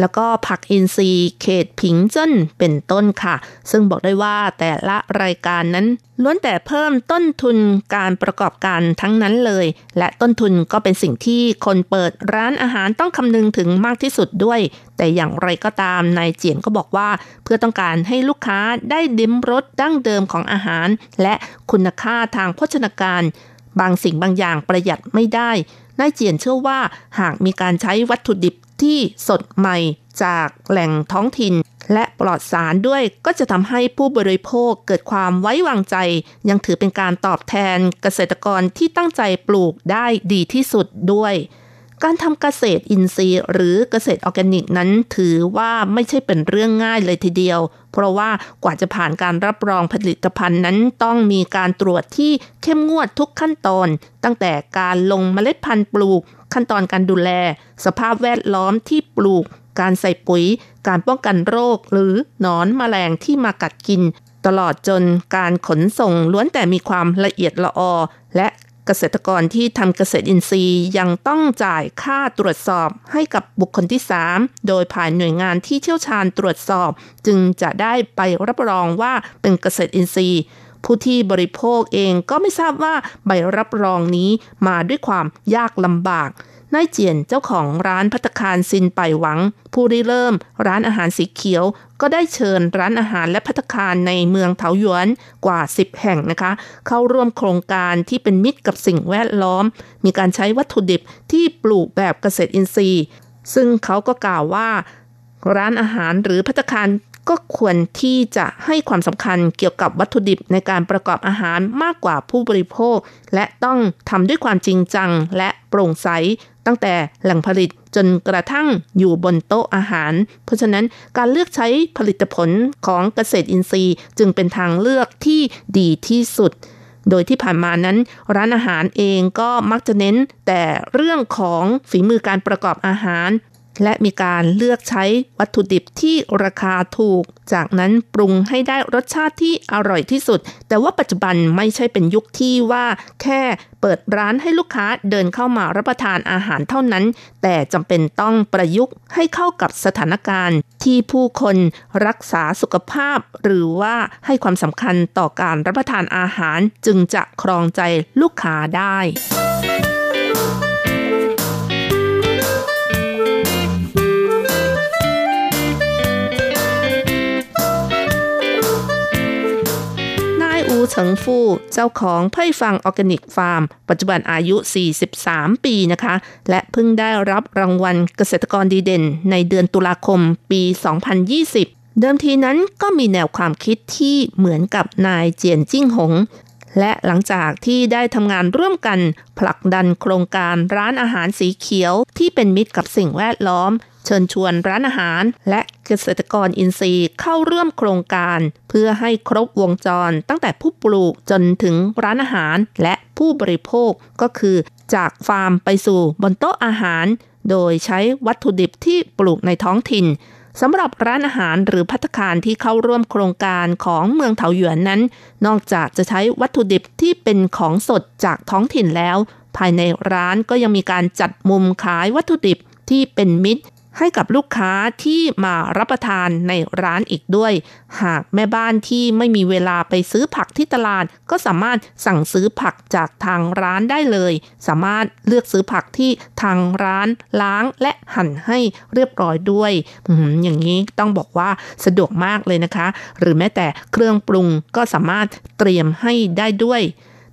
แล้วก็ผักอินทรีย์เขตผิงเจิ้นเป็นต้นค่ะซึ่งบอกได้ว่าแต่ละรายการนั้นล้วนแต่เพิ่มต้นทุนการประกอบการทั้งนั้นเลยและต้นทุนก็เป็นสิ่งที่คนเปิดร้านอาหารต้องคำนึงถึงมากที่สุดด้วยแต่อย่างไรก็ตามนายเจียนก็บอกว่าเพื่อต้องการให้ลูกค้าได้ลิ้มรสดั้งเดิมของอาหารและคุณค่าทางโภชนาการบางสิ่งบางอย่างประหยัดไม่ได้นายเจียนเชื่อว่าหากมีการใช้วัตถุดิบที่สดใหม่จากแหล่งท้องถิ่นและปลอดสารด้วยก็จะทำให้ผู้บริโภคเกิดความไว้วางใจยังถือเป็นการตอบแทนเกษตรกรที่ตั้งใจปลูกได้ดีที่สุดด้วยการทำเกษตรอินทรีย์หรือเกษตรออร์แกนิกนั้นถือว่าไม่ใช่เป็นเรื่องง่ายเลยทีเดียวเพราะว่ากว่าจะผ่านการรับรองผลิตภัณฑ์นั้นต้องมีการตรวจที่เข้มงวดทุกขั้นตอนตั้งแต่การลงเมล็ดพันธุ์ปลูกขั้นตอนการดูแลสภาพแวดล้อมที่ปลูกการใส่ปุ๋ยการป้องกันโรคหรือหนอนแมลงที่มากัดกินตลอดจนการขนส่งล้วนแต่มีความละเอียดละออและเกษตรกรที่ทำเกษตรอินทรีย์ยังต้องจ่ายค่าตรวจสอบให้กับบุคคลที่สามโดยผ่านหน่วยงานที่เชี่ยวชาญตรวจสอบจึงจะได้ไปรับรองว่าเป็นเกษตรอินทรีย์ผู้ที่บริโภคเองก็ไม่ทราบว่าใบรับรองนี้มาด้วยความยากลำบากนายเจียนเจ้าของร้านภัตตาคารซินไปหวังผู้ริเริ่มร้านอาหารสีเขียวก็ได้เชิญร้านอาหารและภัตตาคารในเมืองเถาหยวนกว่าสิบแห่งนะคะเข้าร่วมโครงการที่เป็นมิตรกับสิ่งแวดล้อมมีการใช้วัตถุดิบที่ปลูกแบบเกษตรอินทรีย์ซึ่งเขาก็กล่าวว่าร้านอาหารหรือภัตตาคารก็ควรที่จะให้ความสำคัญเกี่ยวกับวัตถุดิบในการประกอบอาหารมากกว่าผู้บริโภคและต้องทำด้วยความจริงจังและโปร่งใสตั้งแต่แหล่งผลิตจนกระทั่งอยู่บนโต๊ะอาหารเพราะฉะนั้นการเลือกใช้ผลิตผลของเกษตรอินทรีย์จึงเป็นทางเลือกที่ดีที่สุดโดยที่ผ่านมานั้นร้านอาหารเองก็มักจะเน้นแต่เรื่องของฝีมือการประกอบอาหารและมีการเลือกใช้วัตถุดิบที่ราคาถูกจากนั้นปรุงให้ได้รสชาติที่อร่อยที่สุดแต่ว่าปัจจุบันไม่ใช่เป็นยุคที่ว่าแค่เปิดร้านให้ลูกค้าเดินเข้ามารับประทานอาหารเท่านั้นแต่จำเป็นต้องประยุกต์ให้เข้ากับสถานการณ์ที่ผู้คนรักษาสุขภาพหรือว่าให้ความสำคัญต่อการรับประทานอาหารจึงจะครองใจลูกค้าได้เฉิงฟู่เจ้าของไผ่ฟังออร์แกนิกฟาร์มปัจจุบันอายุสี่สิบสามปีนะคะและเพิ่งได้รับรางวัลเกษตรกรดีเด่นในเดือนตุลาคมปีสองพันยี่สิบเดิมทีนั้นก็มีแนวความคิดที่เหมือนกับนายเจียนจิ้งหงและหลังจากที่ได้ทำงานร่วมกันผลักดันโครงการร้านอาหารสีเขียวที่เป็นมิตรกับสิ่งแวดล้อมเชิญชวนร้านอาหารและเกษตรกรอินทรีย์เข้าร่วมโครงการเพื่อให้ครบวงจรตั้งแต่ผู้ปลูกจนถึงร้านอาหารและผู้บริโภคก็คือจากฟาร์มไปสู่บนโต๊ะอาหารโดยใช้วัตถุดิบที่ปลูกในท้องถิ่นสำหรับร้านอาหารหรือภัตตาคารที่เข้าร่วมโครงการของเมืองเถาหยวนนั้นนอกจากจะใช้วัตถุดิบที่เป็นของสดจากท้องถิ่นแล้วภายในร้านก็ยังมีการจัดมุมขายวัตถุดิบที่เป็นมิตรให้กับลูกค้าที่มารับประทานในร้านอีกด้วยหากแม่บ้านที่ไม่มีเวลาไปซื้อผักที่ตลาดก็สามารถสั่งซื้อผักจากทางร้านได้เลยสามารถเลือกซื้อผักที่ทางร้านล้างและหั่นให้เรียบร้อยด้วยอย่างนี้ต้องบอกว่าสะดวกมากเลยนะคะหรือแม้แต่เครื่องปรุงก็สามารถเตรียมให้ได้ด้วย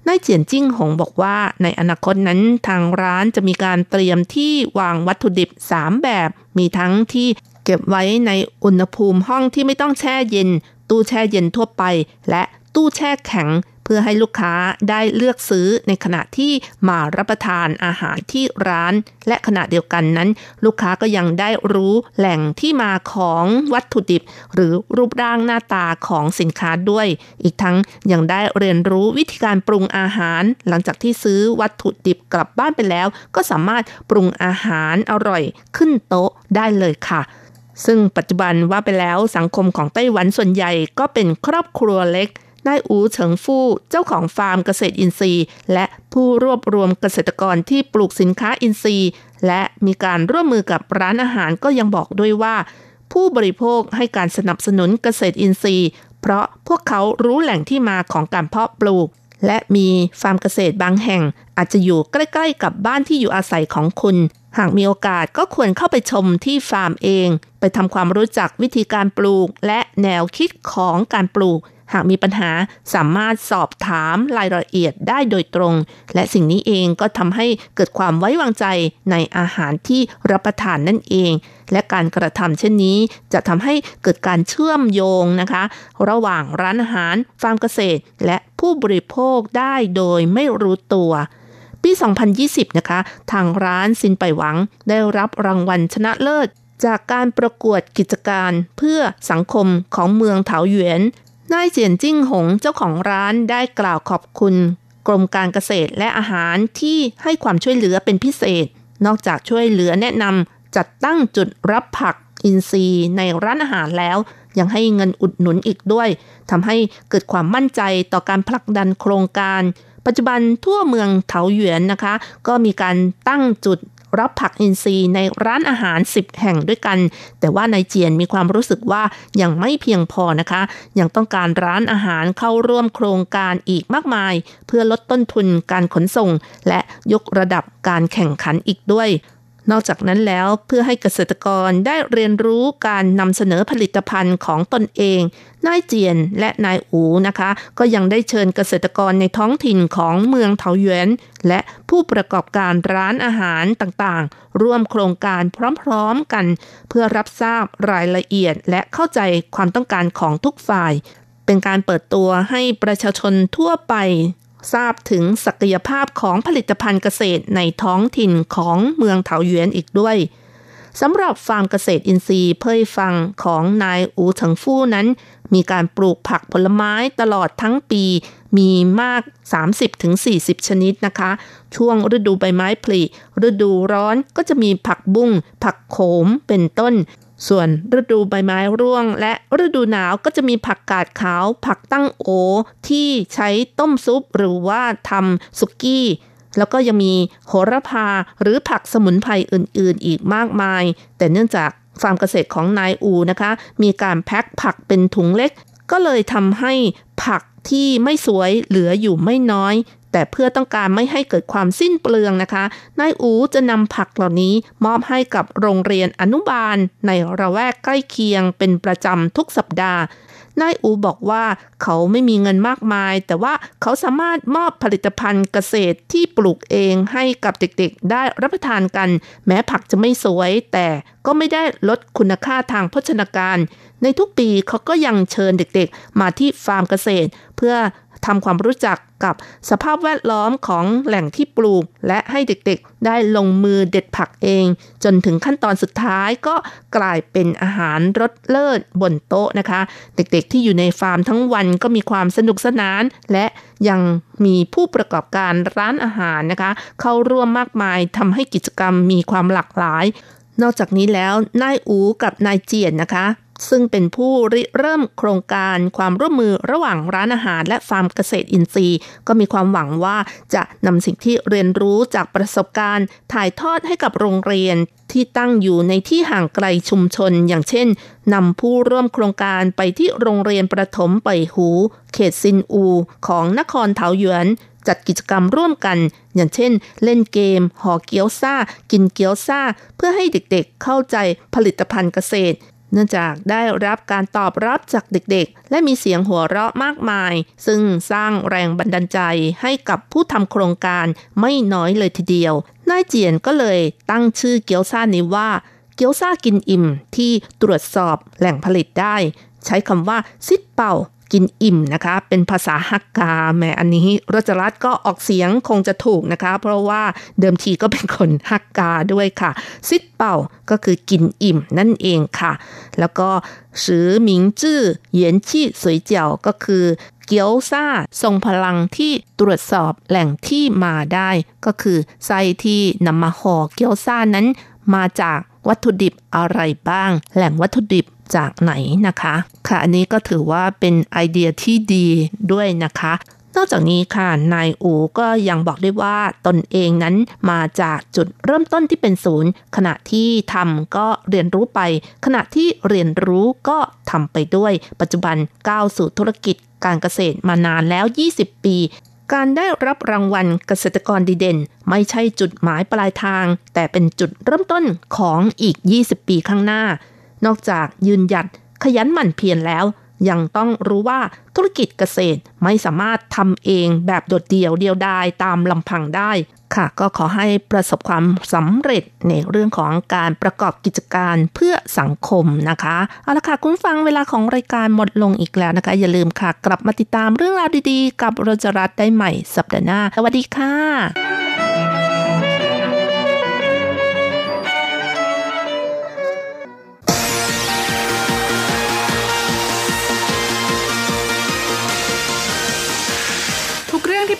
นายเจียนจิ้งหงบอกว่าในอนาคตนั้นทางร้านจะมีการเตรียมที่วางวัตถุดิบสามแบบมีทั้งที่เก็บไว้ในอุณหภูมิห้องที่ไม่ต้องแช่เย็นตู้แช่เย็นทั่วไปและตู้แช่แข็งเพื่อให้ลูกค้าได้เลือกซื้อในขณะที่มารับประทานอาหารที่ร้านและขณะเดียวกันนั้นลูกค้าก็ยังได้รู้แหล่งที่มาของวัตถุดิบหรือรูปร่างหน้าตาของสินค้าด้วยอีกทั้งยังได้เรียนรู้วิธีการปรุงอาหารหลังจากที่ซื้อวัตถุดิบกลับบ้านไปแล้วก็สามารถปรุงอาหารอร่อยขึ้นโต๊ะได้เลยค่ะซึ่งปัจจุบันว่าไปแล้วสังคมของไต้หวันส่วนใหญ่ก็เป็นครอบครัวเล็ก นายอู๋เฉิงฟู่เจ้าของฟาร์มเกษตรอินทรีย์และผู้รวบรวมเกษตรกรที่ปลูกสินค้าอินทรีย์และมีการร่วมมือกับร้านอาหารก็ยังบอกด้วยว่าผู้บริโภคให้การสนับสนุนเกษตรอินทรีย์เพราะพวกเขารู้แหล่งที่มาของการเพาะปลูกและมีฟาร์มเกษตรบางแห่งอาจจะอยู่ใกล้ๆกับบ้านที่อยู่อาศัยของคุณหากมีโอกาสก็ควรเข้าไปชมที่ฟาร์มเองไปทำความรู้จักวิธีการปลูกและแนวคิดของการปลูกหากมีปัญหาสามารถสอบถามรายละเอียดได้โดยตรงและสิ่งนี้เองก็ทำให้เกิดความไว้วางใจในอาหารที่รับประทานนั่นเองและการกระทำเช่นนี้จะทำให้เกิดการเชื่อมโยงนะคะระหว่างร้านอาหารฟาร์มเกษตรและผู้บริโภคได้โดยไม่รู้ตัวปีสองพันยี่สิบนะคะทางร้านซินไปหวังได้รับรางวัลชนะเลิศจากการประกวดกิจการเพื่อสังคมของเมืองเถาหยวนนายเจียนจิ้งหงเจ้าของร้านได้กล่าวขอบคุณกรมการเกษตรและอาหารที่ให้ความช่วยเหลือเป็นพิเศษนอกจากช่วยเหลือแนะนำจัดตั้งจุดรับผักอินทรีย์ในร้านอาหารแล้วยังให้เงินอุดหนุนอีกด้วยทำให้เกิดความมั่นใจต่อการผลักดันโครงการปัจจุบันทั่วเมืองเถาหยวนนะคะก็มีการตั้งจุดรับผักอินทรีย์ในร้านอาหารสิบแห่งด้วยกันแต่ว่านายเจียนมีความรู้สึกว่ายังไม่เพียงพอนะคะยังต้องการร้านอาหารเข้าร่วมโครงการอีกมากมายเพื่อลดต้นทุนการขนส่งและยกระดับการแข่งขันอีกด้วยนอกจากนั้นแล้วเพื่อให้เกษตรกรได้เรียนรู้การนำเสนอผลิตภัณฑ์ของตนเองนายเจียนและนายอูนะคะก็ยังได้เชิญเกษตรกรในท้องถิ่นของเมืองเถาหยวนและผู้ประกอบการร้านอาหารต่างๆร่วมโครงการพร้อมๆกันเพื่อรับทราบรายละเอียดและเข้าใจความต้องการของทุกฝ่ายเป็นการเปิดตัวให้ประชาชนทั่วไปทราบถึงศักยภาพของผลิตภัณฑ์เกษตรในท้องถิ่นของเมืองเถาหยวนอีกด้วยสำหรับฟาร์มเกษตรอินทรีย์เพ่ยฟังของนายอูเฉิงฟู่นั้นมีการปลูกผักผลไม้ตลอดทั้งปีมีมาก สามสิบถึงสี่สิบ ชนิดนะคะช่วงฤดูใบไม้ผลิฤดูร้อนก็จะมีผักบุ้งผักโขมเป็นต้นส่วนฤดูใบไม้ร่วงและฤดูหนาวก็จะมีผักกาดขาวผักตั้งโอที่ใช้ต้มซุปหรือว่าทำสุกี้แล้วก็ยังมีโหระพาหรือผักสมุนไพรอื่นๆอีกมากมายแต่เนื่องจากฟาร์มเกษตรของนายอูนะคะมีการแพ็คผักเป็นถุงเล็กก็เลยทำให้ผักที่ไม่สวยเหลืออยู่ไม่น้อยแต่เพื่อต้องการไม่ให้เกิดความสิ้นเปลืองนะคะนายอูจะนำผักเหล่านี้มอบให้กับโรงเรียนอนุบาลในระแวกใกล้เคียงเป็นประจำทุกสัปดาห์นายอูบอกว่าเขาไม่มีเงินมากมายแต่ว่าเขาสามารถมอบผลิตภัณฑ์เกษตรที่ปลูกเองให้กับเด็กๆได้รับประทานกันแม้ผักจะไม่สวยแต่ก็ไม่ได้ลดคุณค่าทางโภชนาการในทุกปีเขาก็ยังเชิญเด็กๆมาที่ฟาร์มเกษตรเพื่อทำความรู้จักกับสภาพแวดล้อมของแหล่งที่ปลูกและให้เด็กๆได้ลงมือเด็ดผักเองจนถึงขั้นตอนสุดท้ายก็กลายเป็นอาหารรสเลิศบนโต๊ะนะคะเด็กๆที่อยู่ในฟาร์มทั้งวันก็มีความสนุกสนานและยังมีผู้ประกอบการร้านอาหารนะคะเข้าร่วมมากมายทำให้กิจกรรมมีความหลากหลายนอกจากนี้แล้วนายอูกับนายเจียนนะคะซึ่งเป็นผู้ริเริ่มโครงการความร่วมมือระหว่างร้านอาหารและฟาร์มเกษตรอินทรีย์ก็มีความหวังว่าจะนำสิ่งที่เรียนรู้จากประสบการณ์ถ่ายทอดให้กับโรงเรียนที่ตั้งอยู่ในที่ห่างไกลชุมชนอย่างเช่นนำผู้ร่วมโครงการไปที่โรงเรียนประถมไปหูเขตซินอูของนครเถาหยวนจัดกิจกรรมร่วมกันอย่างเช่นเล่นเกมห่อเกี๊ยวซ่ากินเกี๊ยวซ่าเพื่อให้เด็กๆเข้าใจผลิตภัณฑ์เกษตรเนื่องจากได้รับการตอบรับจากเด็กๆและมีเสียงหัวเราะมากมายซึ่งสร้างแรงบันดาลใจให้กับผู้ทำโครงการไม่น้อยเลยทีเดียวนายเจียนก็เลยตั้งชื่อเกี๊ยวซ่านี้ว่าเกี๊ยวซ่ากินอิ่มที่ตรวจสอบแหล่งผลิตได้ใช้คำว่าซิดเป่ากินอิ่มนะคะเป็นภาษาฮักกาแหมอันนี้รจรัตน์ก็ออกเสียงคงจะถูกนะคะเพราะว่าเดิมทีก็เป็นคนฮักกาด้วยค่ะซิดเป่าก็คือกินอิ่มนั่นเองค่ะแล้วก็สือหมิงจื้อเหยียนชี่สวยเจียวก็คือเกี๊ยวซ่าทรงพลังที่ตรวจสอบแหล่งที่มาได้ก็คือไส้ที่นำมาห่อเกี๊ยวซ่านั้นมาจากวัตถุดิบอะไรบ้างแหล่งวัตถุดิบ จากไหนนะคะค่ะอันนี้ก็ถือว่าเป็นไอเดียที่ดีด้วยนะคะนอกจากนี้ค่ะนายอูก็ยังบอกได้ว่าตนเองนั้นมาจากจุดเริ่มต้นที่เป็นศูนย์ขณะที่ทำก็เรียนรู้ไปขณะที่เรียนรู้ก็ทำไปด้วยปัจจุบันก้าวสู่ธุรกิจการเกษตรมานานแล้วยี่สิบปีการได้รับรางวัลเกษตรกรดีเด่นไม่ใช่จุดหมายปลายทางแต่เป็นจุดเริ่มต้นของอีกยี่สิบปีข้างหน้านอกจากยืนหยัดขยันหมั่นเพียรแล้วยังต้องรู้ว่าธุรกิจเกษตรไม่สามารถทำเองแบบโดดเดี่ยวเดียวดายตามลำพังได้ค่ะก็ขอให้ประสบความสำเร็จในเรื่องของการประกอบกิจการเพื่อสังคมนะคะเอาละค่ะคุณฟังเวลาของรายการหมดลงอีกแล้วนะคะอย่าลืมค่ะกลับมาติดตามเรื่องราวดีๆกับโรจรัตน์ได้ใหม่สัปดาห์หน้าสวัสดีค่ะท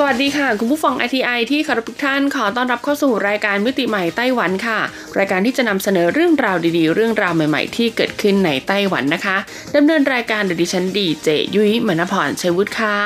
สวัสดีค่ะคุณผู้ฟัง อาร์ ที ไอ ที่เคารพทุกท่านขอต้อนรับเข้าสู่รายการมิติใหม่ไต้หวันค่ะรายการที่จะนำเสนอเรื่องราวดีๆเรื่องราวใหม่ๆที่เกิดขึ้นในไต้หวันนะคะดำเนินรายการโดยดิฉันดีเจยุ้ยมณพรชัยวุฒิค่ะ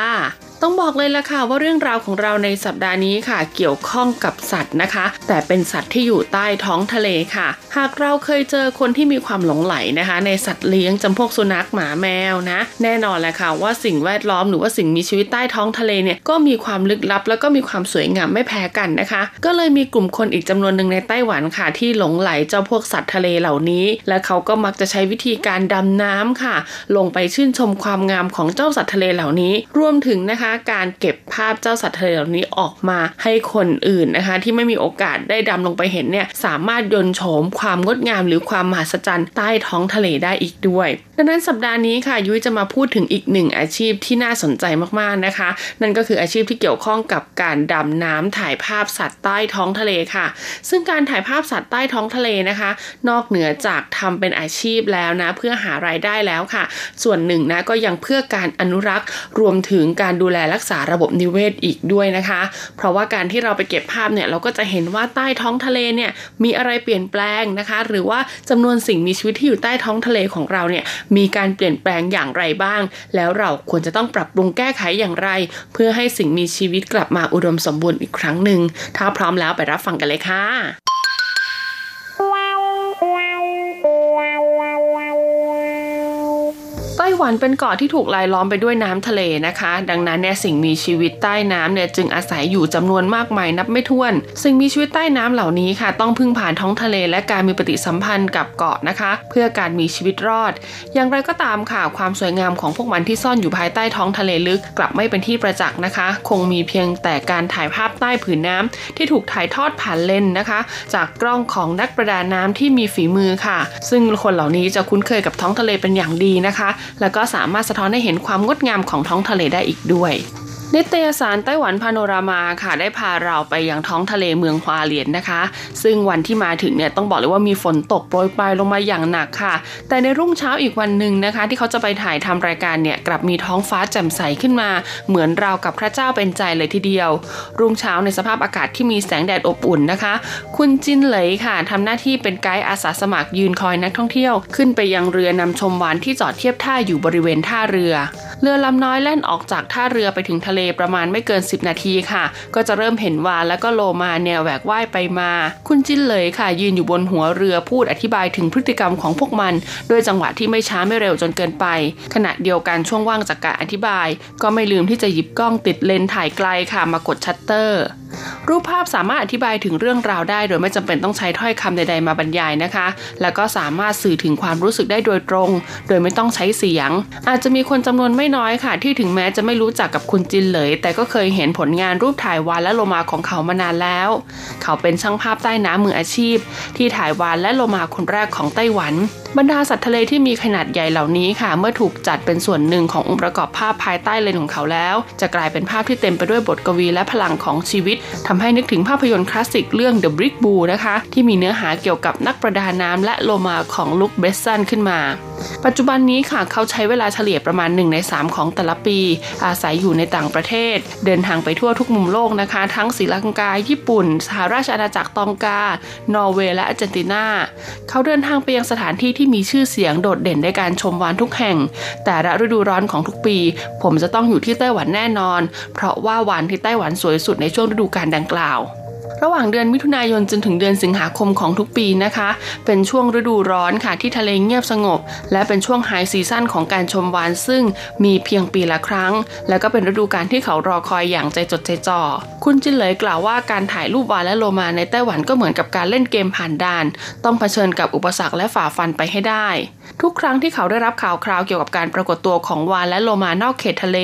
ต้องบอกเลยล่ะค่ะว่าเรื่องราวของเราในสัปดาห์นี้ค่ะเกี่ยวข้องกับสัตว์นะคะแต่เป็นสัตว์ที่อยู่ใต้ท้องทะเลค่ะหากเราเคยเจอคนที่มีความหลงใหลนะคะในสัตว์เลี้ยงจำพวกสุนัขหมาแมวนะแน่นอนแหละค่ะว่าสิ่งแวดล้อมหรือว่าสิ่งมีชีวิตใต้ท้องทะเลเนี่ยก็มีความลึกลับแล้วก็มีความสวยงามไม่แพ้กันนะคะก็เลยมีกลุ่มคนอีกจำนวนหนึ่งในไต้หวันค่ะที่หลงใหลเจ้าพวกสัตว์ทะเลเหล่านี้และเขาก็มักจะใช้วิธีการดำน้ำค่ะลงไปชื่นชมความงามของเจ้าสัตว์ทะเลเหล่านี้รวมถึงนะคะการเก็บภาพเจ้าสัตว์ทะเลเหล่านี้ออกมาให้คนอื่นนะคะที่ไม่มีโอกาสได้ดำลงไปเห็นเนี่ยสามารถยนต์โฉมความงดงามหรือความมหัศจรรย์ใต้ท้องทะเลได้อีกด้วยดังนั้นสัปดาห์นี้ค่ะยุ้ยจะมาพูดถึงอีกหนึ่งอาชีพที่น่าสนใจมากๆนะคะนั่นก็คืออาชีพที่เกี่ยวข้องกับการดำน้ำถ่ายภาพสัตว์ใต้ท้องทะเลค่ะซึ่งการถ่ายภาพสัตว์ใต้ท้องทะเลนะคะนอกเหนือจากทำเป็นอาชีพแล้วนะเพื่อหารายได้แล้วค่ะส่วนหนึ่งนะก็ยังเพื่อการอนุรักษ์รวมถึงการดูแลรักษาระบบนิเวศอีกด้วยนะคะเพราะว่าการที่เราไปเก็บภาพเนี่ยเราก็จะเห็นว่าใต้ท้องทะเลเนี่ยมีอะไรเปลี่ยนแปลงนะคะหรือว่าจำนวนสิ่งมีชีวิตที่อยู่ใต้ท้องทะเลของเราเนี่ยมีการเปลี่ยนแปลงอย่างไรบ้างแล้วเราควรจะต้องปรับปรุงแก้ไขอย่างไรเพื่อให้สิ่งมีชีวิตกลับมาอุดมสมบูรณ์อีกครั้งหนึ่งถ้าพร้อมแล้วไปรับฟังกันเลยค่ะไต้หวันเป็นเกาะที่ถูกรายล้อมไปด้วยน้ำทะเลนะคะดังนั้นเนี่ยสิ่งมีชีวิตใต้น้ำเนี่ยจึงอาศัยอยู่จำนวนมากมายนับไม่ถ้วนสิ่งมีชีวิตใต้น้ำเหล่านี้ค่ะต้องพึ่งผ่านท้องทะเลและการมีปฏิสัมพันธ์กับเกาะนะคะเพื่อการมีชีวิตรอดอย่างไรก็ตามค่ะความสวยงามของพวกมันที่ซ่อนอยู่ภายใต้ท้องทะเลลึกกลับไม่เป็นที่ประจักษ์นะคะคงมีเพียงแต่การถ่ายภาพใต้ผืนน้ำที่ถูกถ่ายทอดผ่านเลนส์นะคะจากกล้องของนักประดาน้ำที่มีฝีมือค่ะซึ่งคนเหล่านี้จะคุ้นเคยกับท้องทะเลเป็นอย่างดีนะคะแล้วก็สามารถสะท้อนให้เห็นความงดงามของท้องทะเลได้อีกด้วยนิตยสารไต้หวันพาโนรามาค่ะได้พาเราไปยังท้องทะเลเมืองฮวาเหลียนนะคะซึ่งวันที่มาถึงเนี่ยต้องบอกเลยว่ามีฝนตกโปรยปรายลงมาอย่างหนักค่ะแต่ในรุ่งเช้าอีกวันหนึ่งนะคะที่เขาจะไปถ่ายทำรายการเนี่ยกลับมีท้องฟ้าแจ่มใสขึ้นมาเหมือนราวกับพระเจ้าเป็นใจเลยทีเดียวรุ่งเช้าในสภาพอากาศที่มีแสงแดดอบอุ่นนะคะคุณจินเหลยค่ะทำหน้าที่เป็นไกด์อาสาสมัครยืนคอยนักท่องเที่ยวขึ้นไปยังเรือนำชมวานที่จอดเทียบท่าอยู่บริเวณท่าเรือเรือลำน้อยแล่นออกจากท่าเรือไปถึงทะเลประมาณไม่เกินสิบนาทีค่ะก็จะเริ่มเห็นวาฬและก็โลมาเนี่ยแหวกว่ายไปมาคุณจินเลยค่ะยืนอยู่บนหัวเรือพูดอธิบายถึงพฤติกรรมของพวกมันด้วยจังหวะที่ไม่ช้าไม่เร็วจนเกินไปขณะเดียวกันช่วงว่างจากการอธิบายก็ไม่ลืมที่จะหยิบกล้องติดเลนส์ถ่ายไกลค่ะมากดชัตเตอร์รูปภาพสามารถอธิบายถึงเรื่องราวได้โดยไม่จำเป็นต้องใช้ถ้อยคำใดๆมาบรรยายนะคะแล้วก็สามารถสื่อถึงความรู้สึกได้โดยตรงโดยไม่ต้องใช้เสียงอาจจะมีคนจำนวนไม่น้อยค่ะที่ถึงแม้จะไม่รู้จักกับคุณจินเลยแต่ก็เคยเห็นผลงานรูปถ่ายวาฬและโลมาของเขามานานแล้วเขาเป็นช่างภาพใต้น้ำมืออาชีพที่ถ่ายวาฬและโลมาคนแรกของไต้หวัน บรรดาสัตว์ทะเลที่มีขนาดใหญ่เหล่านี้ค่ะเมื่อถูกจัดเป็นส่วนหนึ่งขององค์ประกอบภาพภายใต้เลนส์ของเขาแล้วจะกลายเป็นภาพที่เต็มไปด้วยบทกวีและพลังของชีวิตทำให้นึกถึงภาพยนตร์คลาสสิกเรื่อง The Big Blue นะคะที่มีเนื้อหาเกี่ยวกับนักประดาน้ำและโลมาของลุคเบสซันขึ้นมาปัจจุบันนี้ค่ะเขาใช้เวลาเฉลี่ยประมาณหนึ่งในสามของแต่ละปีอาศัยอยู่ในต่างประเทศเดินทางไปทั่วทุกมุมโลกนะคะทั้งศรีลังกาญี่ปุ่นสหราชอาณาจักรตองกานอร์เวย์และอาร์เจนตินาเขาเดินทางไปยังสถานที่ที่มีชื่อเสียงโดดเด่นในการชมวานทุกแห่งแต่ละฤดูร้อนของทุกปีผมจะต้องอยู่ที่ไต้หวันแน่นอนเพราะว่าวานที่ไต้หวันสวยสุดในช่วงฤดูกาลดังกล่าวระหว่างเดือนมิถุนายนจนถึงเดือนสิงหาคมของทุกปีนะคะเป็นช่วงฤดูร้อนค่ะที่ทะเลเงียบสงบและเป็นช่วงไฮซีซั่นของการชมวาฬซึ่งมีเพียงปีละครั้งและก็เป็นฤดูกาลที่เขารอคอยอย่างใจจดใจจ่อคุณจินเหลยกล่าวว่าการถ่ายรูปวาฬและโลมาในไต้หวันก็เหมือนกับการเล่นเกมผ่านด่านต้องเผชิญกับอุปสรรคและฝ่าฟันไปให้ได้ทุกครั้งที่เขาได้รับข่าวคราวเกี่ยวกับการปรากฏตัวของวาฬและโลมานอกเขตทะเล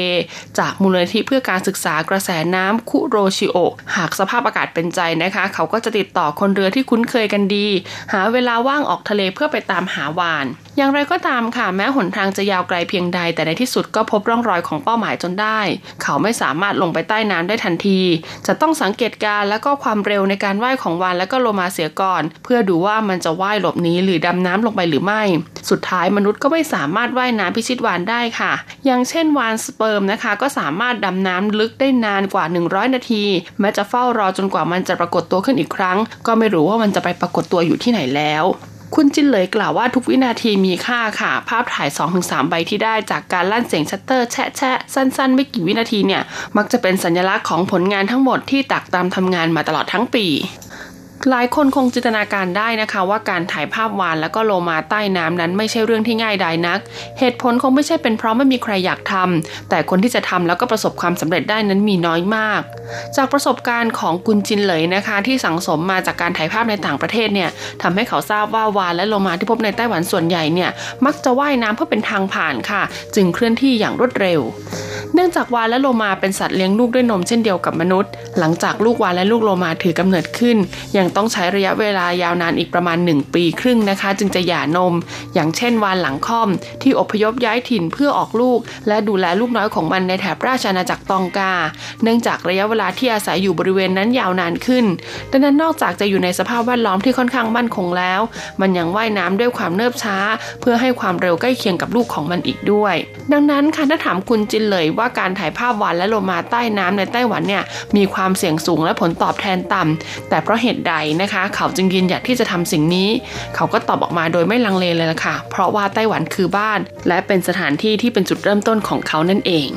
จากมูลนิธิเพื่อการศึกษากระแสน้ำคุโรชิโอะหากสภาพอากาศเป็นใจนะคะเขาก็จะติดต่อคนเรือที่คุ้นเคยกันดีหาเวลาว่างออกทะเลเพื่อไปตามหาวาฬอย่างไรก็ตามค่ะแม้หนทางจะยาวไกลเพียงใดแต่ในที่สุดก็พบร่องรอยของเป้าหมายจนได้เขาไม่สามารถลงไปใต้น้ำได้ทันทีจะต้องสังเกตการและก็ความเร็วในการว่ายของวาฬและก็โลมาเสียก่อนเพื่อดูว่ามันจะว่ายหลบหนีหรือดำน้ำลงไปหรือไม่สุดท้ายมนุษย์ก็ไม่สามารถว่ายน้ำพิชิตวาฬได้ค่ะอย่างเช่นวาฬสเปิร์มนะคะก็สามารถดำน้ำลึกได้นานกว่าหนึ่งร้อยนาทีแม้จะเฝ้ารอจนกว่ามันจะปรากฏตัวขึ้นอีกครั้งก็ไม่รู้ว่ามันจะไปปรากฏตัวอยู่ที่ไหนแล้วคุณจินเหลยกล่าวว่าทุกวินาทีมีค่าค่ะภาพถ่าย สองถึงสาม ใบที่ได้จากการลั่นเสียงชัตเตอร์แฉะๆสั้นๆไม่กี่วินาทีเนี่ยมักจะเป็นสัญลักษณ์ของผลงานทั้งหมดที่ตักตามทำงานมาตลอดทั้งปีหลายคนคงจินตนาการได้นะคะว่าการถ่ายภาพวาฬและก็โลมาใต้น้ำนั้นไม่ใช่เรื่องที่ง่ายดายนักเหตุผลคงไม่ใช่เป็นเพราะไม่มีใครอยากทำแต่คนที่จะทำแล้วก็ประสบความสำเร็จได้นั้นมีน้อยมากจากประสบการณ์ของคุณจินเหลยนะคะที่สั่งสมมาจากการถ่ายภาพในต่างประเทศเนี่ยทำให้เขาทราบว่าวาฬและโลมาที่พบในไต้หวันส่วนใหญ่เนี่ยมักจะว่ายน้ำเพื่อเป็นทางผ่านค่ะจึงเคลื่อนที่อย่างรวดเร็วเนื่องจากวาฬและโลมาเป็นสัตว์เลี้ยงลูกด้วยนมเช่นเดียวกับมนุษย์หลังจากลูกวาฬและลูกโลมาถือกำเนิดขึ้นยังต้องใช้ระยะเวลายาวนานอีกประมาณหนึ่งปีครึ่งนะคะจึงจะหย่านมอย่างเช่นวาฬหลังค่อมที่อพยพย้ายถิ่นเพื่อออกลูกและดูแลลูกน้อยของมันในแถบราชอาณาจักรตองกาเนื่องจากระยะเวลาที่อาศัยอยู่บริเวณนั้นยาวนานขึ้นดังนั้นนอกจากจะอยู่ในสภาพแวดล้อมที่ค่อนข้างมั่นคงแล้วมันยังว่ายน้ำด้วยความเนิบช้าเพื่อให้ความเร็วใกล้เคียงกับลูกของมันอีกด้วยดังนั้นค่ะถ้าถามคุณจินเหลยว่าการถ่ายภาพวาฬและโลมาใต้น้ำในไต้หวันเนี่ยมีความเสี่ยงสูงและผลตอบแทนต่ำแต่เพราะเหตุใดนะคะเขาจึงยืนหยัดที่จะทำสิ่งนี้เขาก็ตอบออกมาโดยไม่ลังเลเลยล่ะค่ะเพราะว่าไต้หวันคือบ้านและเป็นสถานที่ที่เป็นจุดเริ่มต้นของเขานั่นเอง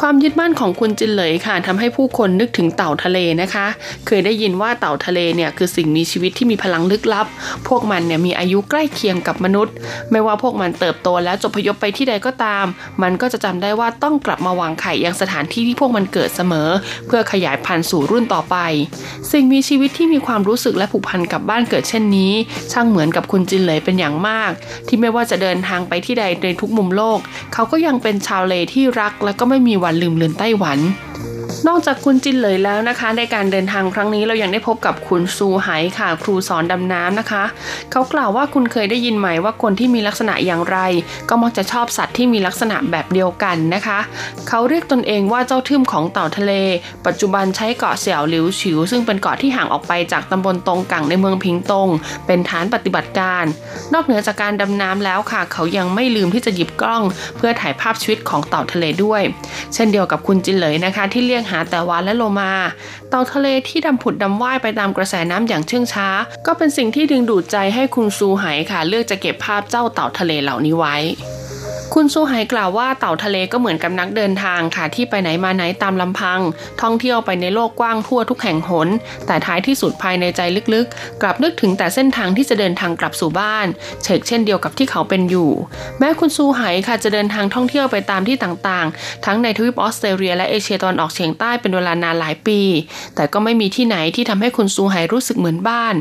ความยึดมั่นของคุณจินเหลยค่ะทำให้ผู้คนนึกถึงเต่าทะเลนะคะเคยได้ยินว่าเต่าทะเลเนี่ยคือสิ่งมีชีวิตที่มีพลังลึกลับพวกมันเนี่ยมีอายุใกล้เคียงกับมนุษย์ไม่ว่าพวกมันเติบโตแล้วจบพยพไปที่ใดก็ตามมันก็จะจำได้ว่าต้องกลับมาวางไข่ยังสถานที่ที่พวกมันเกิดเสมอเพื่อขยายพันธุ์สู่รุ่นต่อไปสิ่งมีชีวิตที่มีความรู้สึกและผูกพันกับบ้านเกิดเช่นนี้ช่างเหมือนกับคุณจินเหลยเป็นอย่างมากที่ไม่ว่าจะเดินทางไปที่ใดในทุกมุมโลกเขาก็ยังเป็นชาวเลที่รักและก็ไม่มีวันลืมเลือนไต้หวันนอกจากคุณจินเหลยแล้วนะคะในการเดินทางครั้งนี้เรายังได้พบกับคุณซูไหค่ะครูสอนดำน้ำนะคะเขากล่าวว่าคุณเคยได้ยินไหมว่าคนที่มีลักษณะอย่างไรก็มักจะชอบสัตว์ที่มีลักษณะแบบเดียวกันนะคะเขาเรียกตนเองว่าเจ้าทึ่มของเต่าทะเลปัจจุบันใช้เกาะเสี่ยวหลิวฉิวซึ่งเป็นเกาะที่ห่างออกไปจากตำบลตงกั่งในเมืองพิงตงเป็นฐานปฏิบัติการนอกเหนือจากการดำน้ำแล้วค่ะเขายังไม่ลืมที่จะหยิบกล้องเพื่อถ่ายภาพชีวิตของเต่าทะเลด้วยเช่นเดียวกับคุณจินเหลยนะคะที่เรียกหาแต่วาฬและโลมาเต่าทะเลที่ดำผุดดำว่ายไปตามกระแสน้ำอย่างเชื่องช้าก็เป็นสิ่งที่ดึงดูดใจให้คุณซูไหค่ะเลือกจะเก็บภาพเจ้าเต่าทะเลเหล่านี้ไว้คุณซูไหกล่าวว่าเต่าทะเลก็เหมือนกับนักเดินทางค่ะที่ไปไหนมาไหนตามลำพังท่องเที่ยวไปในโลกกว้างทั่วทุกแห่งหนแต่ท้ายที่สุดภายในใจลึกๆกลับนึกถึงแต่เส้นทางที่จะเดินทางกลับสู่บ้านเช่นเช่นเดียวกับที่เขาเป็นอยู่แม้คุณซูไหค่ะจะเดินทางท่องเที่ยวไปตามที่ต่างๆทั้งในทวีปออสเตรเลียและเอเชียตะวันออกเฉียงใต้เป็นเวลานานหลายปีแต่ก็ไม่มีที่ไหนที่ทำให้คุณซูไหรู้สึกเหมือนบ้าน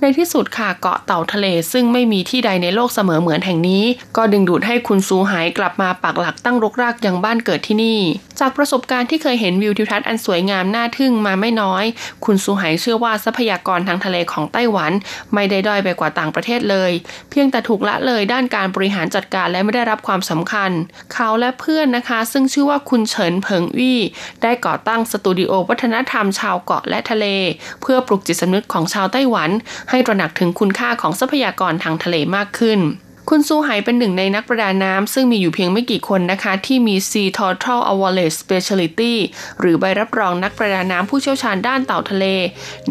ในที่สุดค่ะเกาะเต่าทะเลซึ่งไม่มีที่ใดในโลกเสมอเหมือนแห่งนี้ก็ดึงดูดให้คุณซูไห ายกลับมาปักหลักตั้งรกรากยังบ้านเกิดที่นี่จากประสบการณ์ที่เคยเห็นวิวทิวทัศน์อันสวยงามน่าทึ่งมาไม่น้อยคุณสุไหเชื่อว่าทรัพยากรทางทะเลของไต้หวันไม่ได้ด้อยไปกว่าต่างประเทศเลยเพียงแต่ถูกละเลยด้านการบริหารจัดการและไม่ได้รับความสำคัญเขาและเพื่อนนะคะซึ่งชื่อว่าคุณเฉินเผิงอี้ได้ก่อตั้งสตูดิโอวัฒนธรรมชาวเกาะและทะเลเพื่อปลุกจิตสำนึกของชาวไต้หวันให้ตระหนักถึงคุณค่าของทรัพยากรทางทะเลมากขึ้นคุณซูไห่เป็นหนึ่งในนักประดาน้ำซึ่งมีอยู่เพียงไม่กี่คนนะคะที่มี Sea Turtle Awards Specialty หรือใบรับรองนักประดาน้ำผู้เชี่ยวชาญด้านเต่าทะเล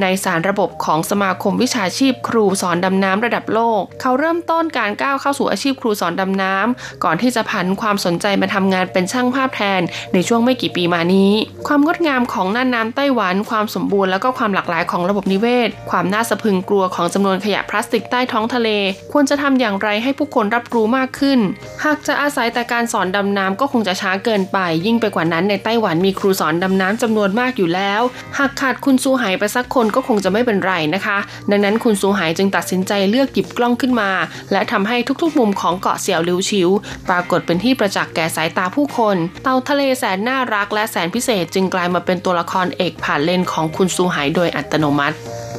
ในสารระบบของสมาคมวิชาชีพครูสอนดำน้ำระดับโลกเขาเริ่มต้นการก้าวเข้าสู่อาชีพครูสอนดำน้ำก่อนที่จะผันความสนใจมาทำงานเป็นช่างภาพแทนในช่วงไม่กี่ปีมานี้ความงดงามของน่านน้ำไต้หวันความสมบูรณ์และก็ความหลากหลายของระบบนิเวศความน่าสะพรึงกลัวของจำนวนขยะพลาสติกใต้ท้องทะเลควรจะทำอย่างไรให้ผู้คนรับรู้มากขึ้นหากจะอาศัยแต่การสอนดำน้ำก็คงจะช้าเกินไปยิ่งไปกว่านั้นในไต้หวันมีครูสอนดำน้ำจำนวนมากอยู่แล้วหากขาดคุณซูไหไปสักคนก็คงจะไม่เป็นไรนะคะดังนั้นคุณซูไหจึงตัดสินใจเลือกหยิบกล้องขึ้นมาและทำให้ทุกๆมุมของเกาะเสี่ยวหลิวชิวปรากฏเป็นที่ประจักษ์แก่สายตาผู้คนเต่าทะเลแสนน่ารักและแสนพิเศษจึงกลายมาเป็นตัวละครเอกผ่านเลนของคุณซูไหโดยอัตโนมัติ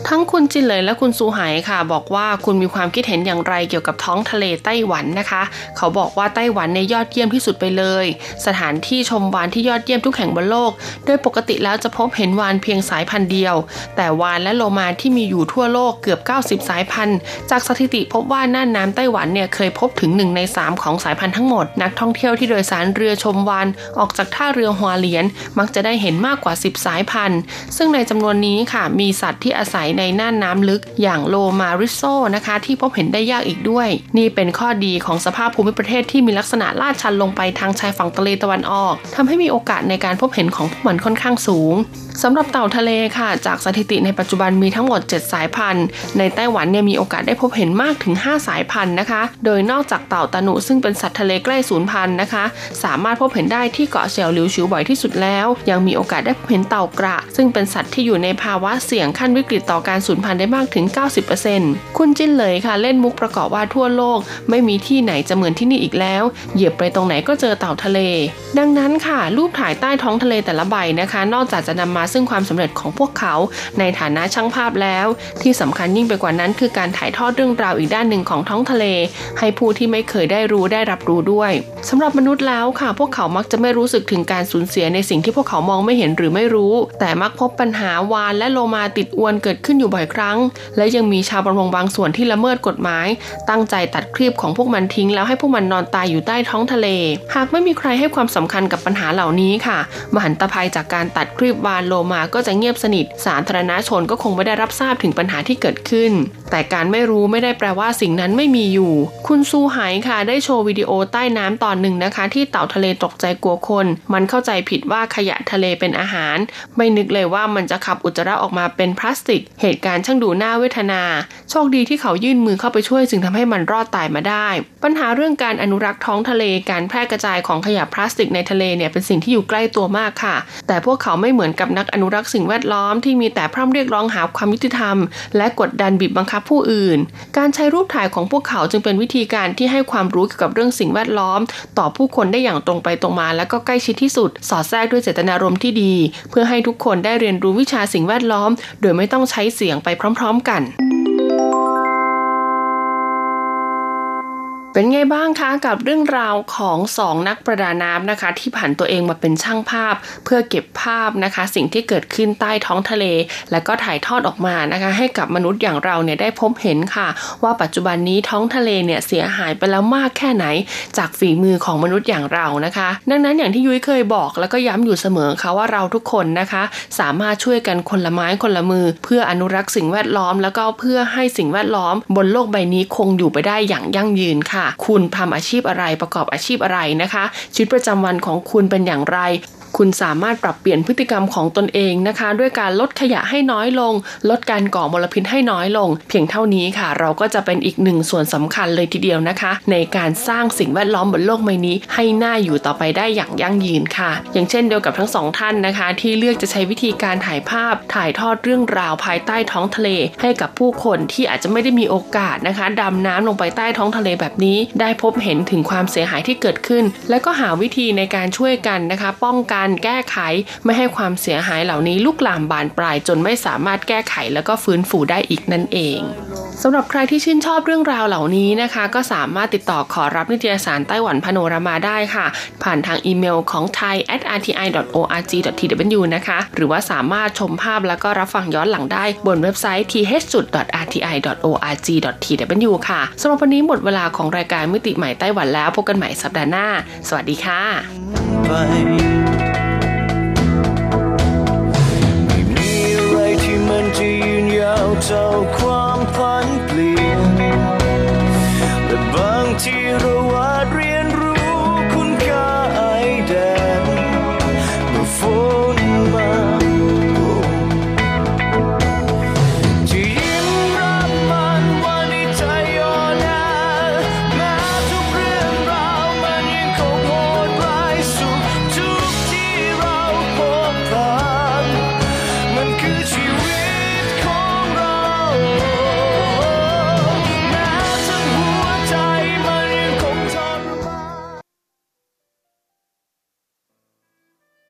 ทั้งคุณจินเหลยและคุณซูไหค่ะบอกว่าคุณมีความคิดเห็นอย่างไรเกี่ยวกับท้องทะเลไต้หวันนะคะเขาบอกว่าไต้หวันในยอดเยี่ยมที่สุดไปเลยสถานที่ชมวาฬที่ยอดเยี่ยมทุกแห่งบนโลกโดยปกติแล้วจะพบเห็นวาฬเพียงสายพันธุ์เดียวแต่วาฬและโลมาที่มีอยู่ทั่วโลกเกือบเก้าสิบสายพันธุ์จากสถิติพบว่าน่านน้ำไต้หวันเนี่ยเคยพบถึงหนึ่งในสามของสายพันธุ์ทั้งหมดนักท่องเที่ยวที่โดยสารเรือชมวาฬออกจากท่าเรือหัวเหลียนมักจะได้เห็นมากกว่าสิบสายพันธุ์ซึ่งในจำนวนนี้ค่ะมีสัตว์ที่อาศัยในน่านน้ำลึกอย่างโลมาริโซนะคะที่พบเห็นได้ยากอีกด้วยนี่เป็นข้อดีของสภาพภูมิประเทศที่มีลักษณะลาดชันลงไปทางชายฝั่งทะเลตะวันออกทำให้มีโอกาสในการพบเห็นของพวกมันค่อนข้างสูงสำหรับเต่าทะเลค่ะจากสถิติในปัจจุบันมีทั้งหมดเจ็ดสายพันธุ์ในไต้หวันเนี่ยมีโอกาสได้พบเห็นมากถึงห้าสายพันธุ์นะคะโดยนอกจากเต่าตะหนุซึ่งเป็นสัตว์ทะเลใกล้สูญพันธุ์นะคะสามารถพบเห็นได้ที่เกาะเสี่ยวหลิวชิวบ่อยที่สุดแล้วยังมีโอกาสได้พบเห็นเต่ากระซึ่งเป็นสัตว์ที่อยู่ในภาวะเสี่ยงขั้นวิกฤตต่อการสูญพันธุ์ได้มากถึง เก้าสิบเปอร์เซ็นต์ คุณจินเหลยค่ะเล่นมุกประกอบว่าทั่วโลกไม่มีที่ไหนจะเหมือนที่นี่อีกแล้วเหยียบไปตรงไหนก็เจอเต่าทะเลดังนั้นค่ะรูปถ่ายใต้ท้องทะเลแต่ละใบนะคะนอกจากจะนำมาซึ่งความสำเร็จของพวกเขาในฐานะช่างภาพแล้วที่สำคัญยิ่งไปกว่านั้นคือการถ่ายทอดเรื่องราวอีกด้านหนึ่งของท้องทะเลให้ผู้ที่ไม่เคยได้รู้ได้รับรู้ด้วยสำหรับมนุษย์แล้วค่ะพวกเขามักจะไม่รู้สึกถึงการสูญเสียในสิ่งที่พวกเขามองไม่เห็นหรือไม่รู้แต่มักพบปัญหาวาฬและโลมาติดอวนเกิดขึ้นอยู่บ่อยครั้งและยังมีชาวประมงบางส่วนที่ละเมิดกฎหมายตั้งใจตัดครีบของพวกมันทิ้งแล้วให้พวกมันนอนตายอยู่ใต้ท้องทะเลหากไม่มีใครให้ความสำคัญกับปัญหาเหล่านี้ค่ะมหันตภัยจากการตัดครีบวาฬโลมาก็จะเงียบสนิทสาธารณชนก็คงไม่ได้รับทราบถึงปัญหาที่เกิดขึ้นแต่การไม่รู้ไม่ได้แปลว่าสิ่งนั้นไม่มีอยู่คุณซูไหค่ะได้โชว์วิดีโอใต้น้ำตอนหนึ่งนะคะที่เต่าทะเลตกใจกลัวคนมันเข้าใจผิดว่าขยะทะเลเป็นอาหารไม่นึกเลยว่ามันจะขับอุจจาระออกมาเป็นพลาสติกเหตุการณ์ช่างดูน่าเวทนาโชคดีที่เขายื่นมือเข้าไปช่วยจึงทำให้มันรอดตายมาได้ปัญหาเรื่องการอนุรักษ์ท้องทะเลการแพร่กระจายของขยะพลาสติกในทะเลเนี่ยเป็นสิ่งที่อยู่ใกล้ตัวมากค่ะแต่พวกเขาไม่เหมือนกับนักอนุรักษ์สิ่งแวดล้อมที่มีแต่พร่ำเรียกร้องหาความยุติธรรมและกดดันบีบบังคับผู้อื่นการใช้รูปถ่ายของพวกเขาจึงเป็นวิธีการที่ให้ความรู้เกี่ยวกับเรื่องสิ่งแวดล้อมต่อผู้คนได้อย่างตรงไปตรงมาและก็ใกล้ชิดที่สุดสอดแทรกด้วยเจตนารมณ์ที่ดีเพื่อให้ทุกคนได้เรียนรู้วิชาสิ่งแวดล้อมโดยไม่ต้องใช้เสียงไปพร้อมๆกันเป็นไงบ้างคะกับเรื่องราวของสองนักประดาน้ำนะคะที่ผันตัวเองมาเป็นช่างภาพเพื่อเก็บภาพนะคะสิ่งที่เกิดขึ้นใต้ท้องทะเลและก็ถ่ายทอดออกมานะคะให้กับมนุษย์อย่างเราเนี่ยได้พบเห็นค่ะว่าปัจจุบันนี้ท้องทะเลเนี่ยเสียหายไปแล้วมากแค่ไหนจากฝีมือของมนุษย์อย่างเรานะคะดังนั้นอย่างที่ยุ้ยเคยบอกแล้วก็ย้ำอยู่เสมอค่ะว่าเราทุกคนนะคะสามารถช่วยกันคนละไม้คนละมือเพื่ออนุรักษ์สิ่งแวดล้อมแล้วก็เพื่อให้สิ่งแวดล้อมบนโลกใบนี้คงอยู่ไปได้อย่างยั่งยืนค่ะคุณทำอาชีพอะไรประกอบอาชีพอะไรนะคะชีวิตประจำวันของคุณเป็นอย่างไร คุณสามารถปรับเปลี่ยนพฤติกรรมของตนเองนะคะด้วยการลดขยะให้น้อยลงลดการก่อมลพิษให้น้อยลงเพียงเท่านี้ค่ะเราก็จะเป็นอีกหนึ่งส่วนสำคัญเลยทีเดียวนะคะในการสร้างสิ่งแวดล้อมบนโลกใบนี้ให้น่าอยู่ต่อไปได้อย่างยั่งยืนค่ะอย่างเช่นเดียวกับทั้งสองท่านนะคะที่เลือกจะใช้วิธีการถ่ายภาพถ่ายทอดเรื่องราวภายใต้ท้องทะเลให้กับผู้คนที่อาจจะไม่ได้มีโอกาสนะคะดำน้ำลงไปใต้ท้องทะเลแบบนี้ได้พบเห็นถึงความเสียหายที่เกิดขึ้นและก็หาวิธีในการช่วยกันนะคะป้องกันแก้ไขไม่ให้ความเสียหายเหล่านี้ลุกลามบานปลายจนไม่สามารถแก้ไขแล้วก็ฟื้นฟูได้อีกนั่นเองสำหรับใครที่ชื่นชอบเรื่องราวเหล่านี้นะคะก็สามารถติดต่อขอรับนิตยสารไต้หวันพาโนรามาได้ค่ะผ่านทางอีเมลของ ไทย แอท อาร์ ที ไอ ดอท โอ อาร์ จี ดอท ที ดับเบิลยู นะคะหรือว่าสามารถชมภาพแล้วก็รับฟังย้อนหลังได้บนเว็บไซต์ ที เอช จุด อาร์ ที ไอ ดอท โอ อาร์ จี ดอท ที ดับเบิลยู ค่ะสำหรับวันนี้หมดเวลาของรายการมิติใหม่ไต้หวันแล้วพบกันใหม่สัปดาห์หน้าสวัสดีค่ะ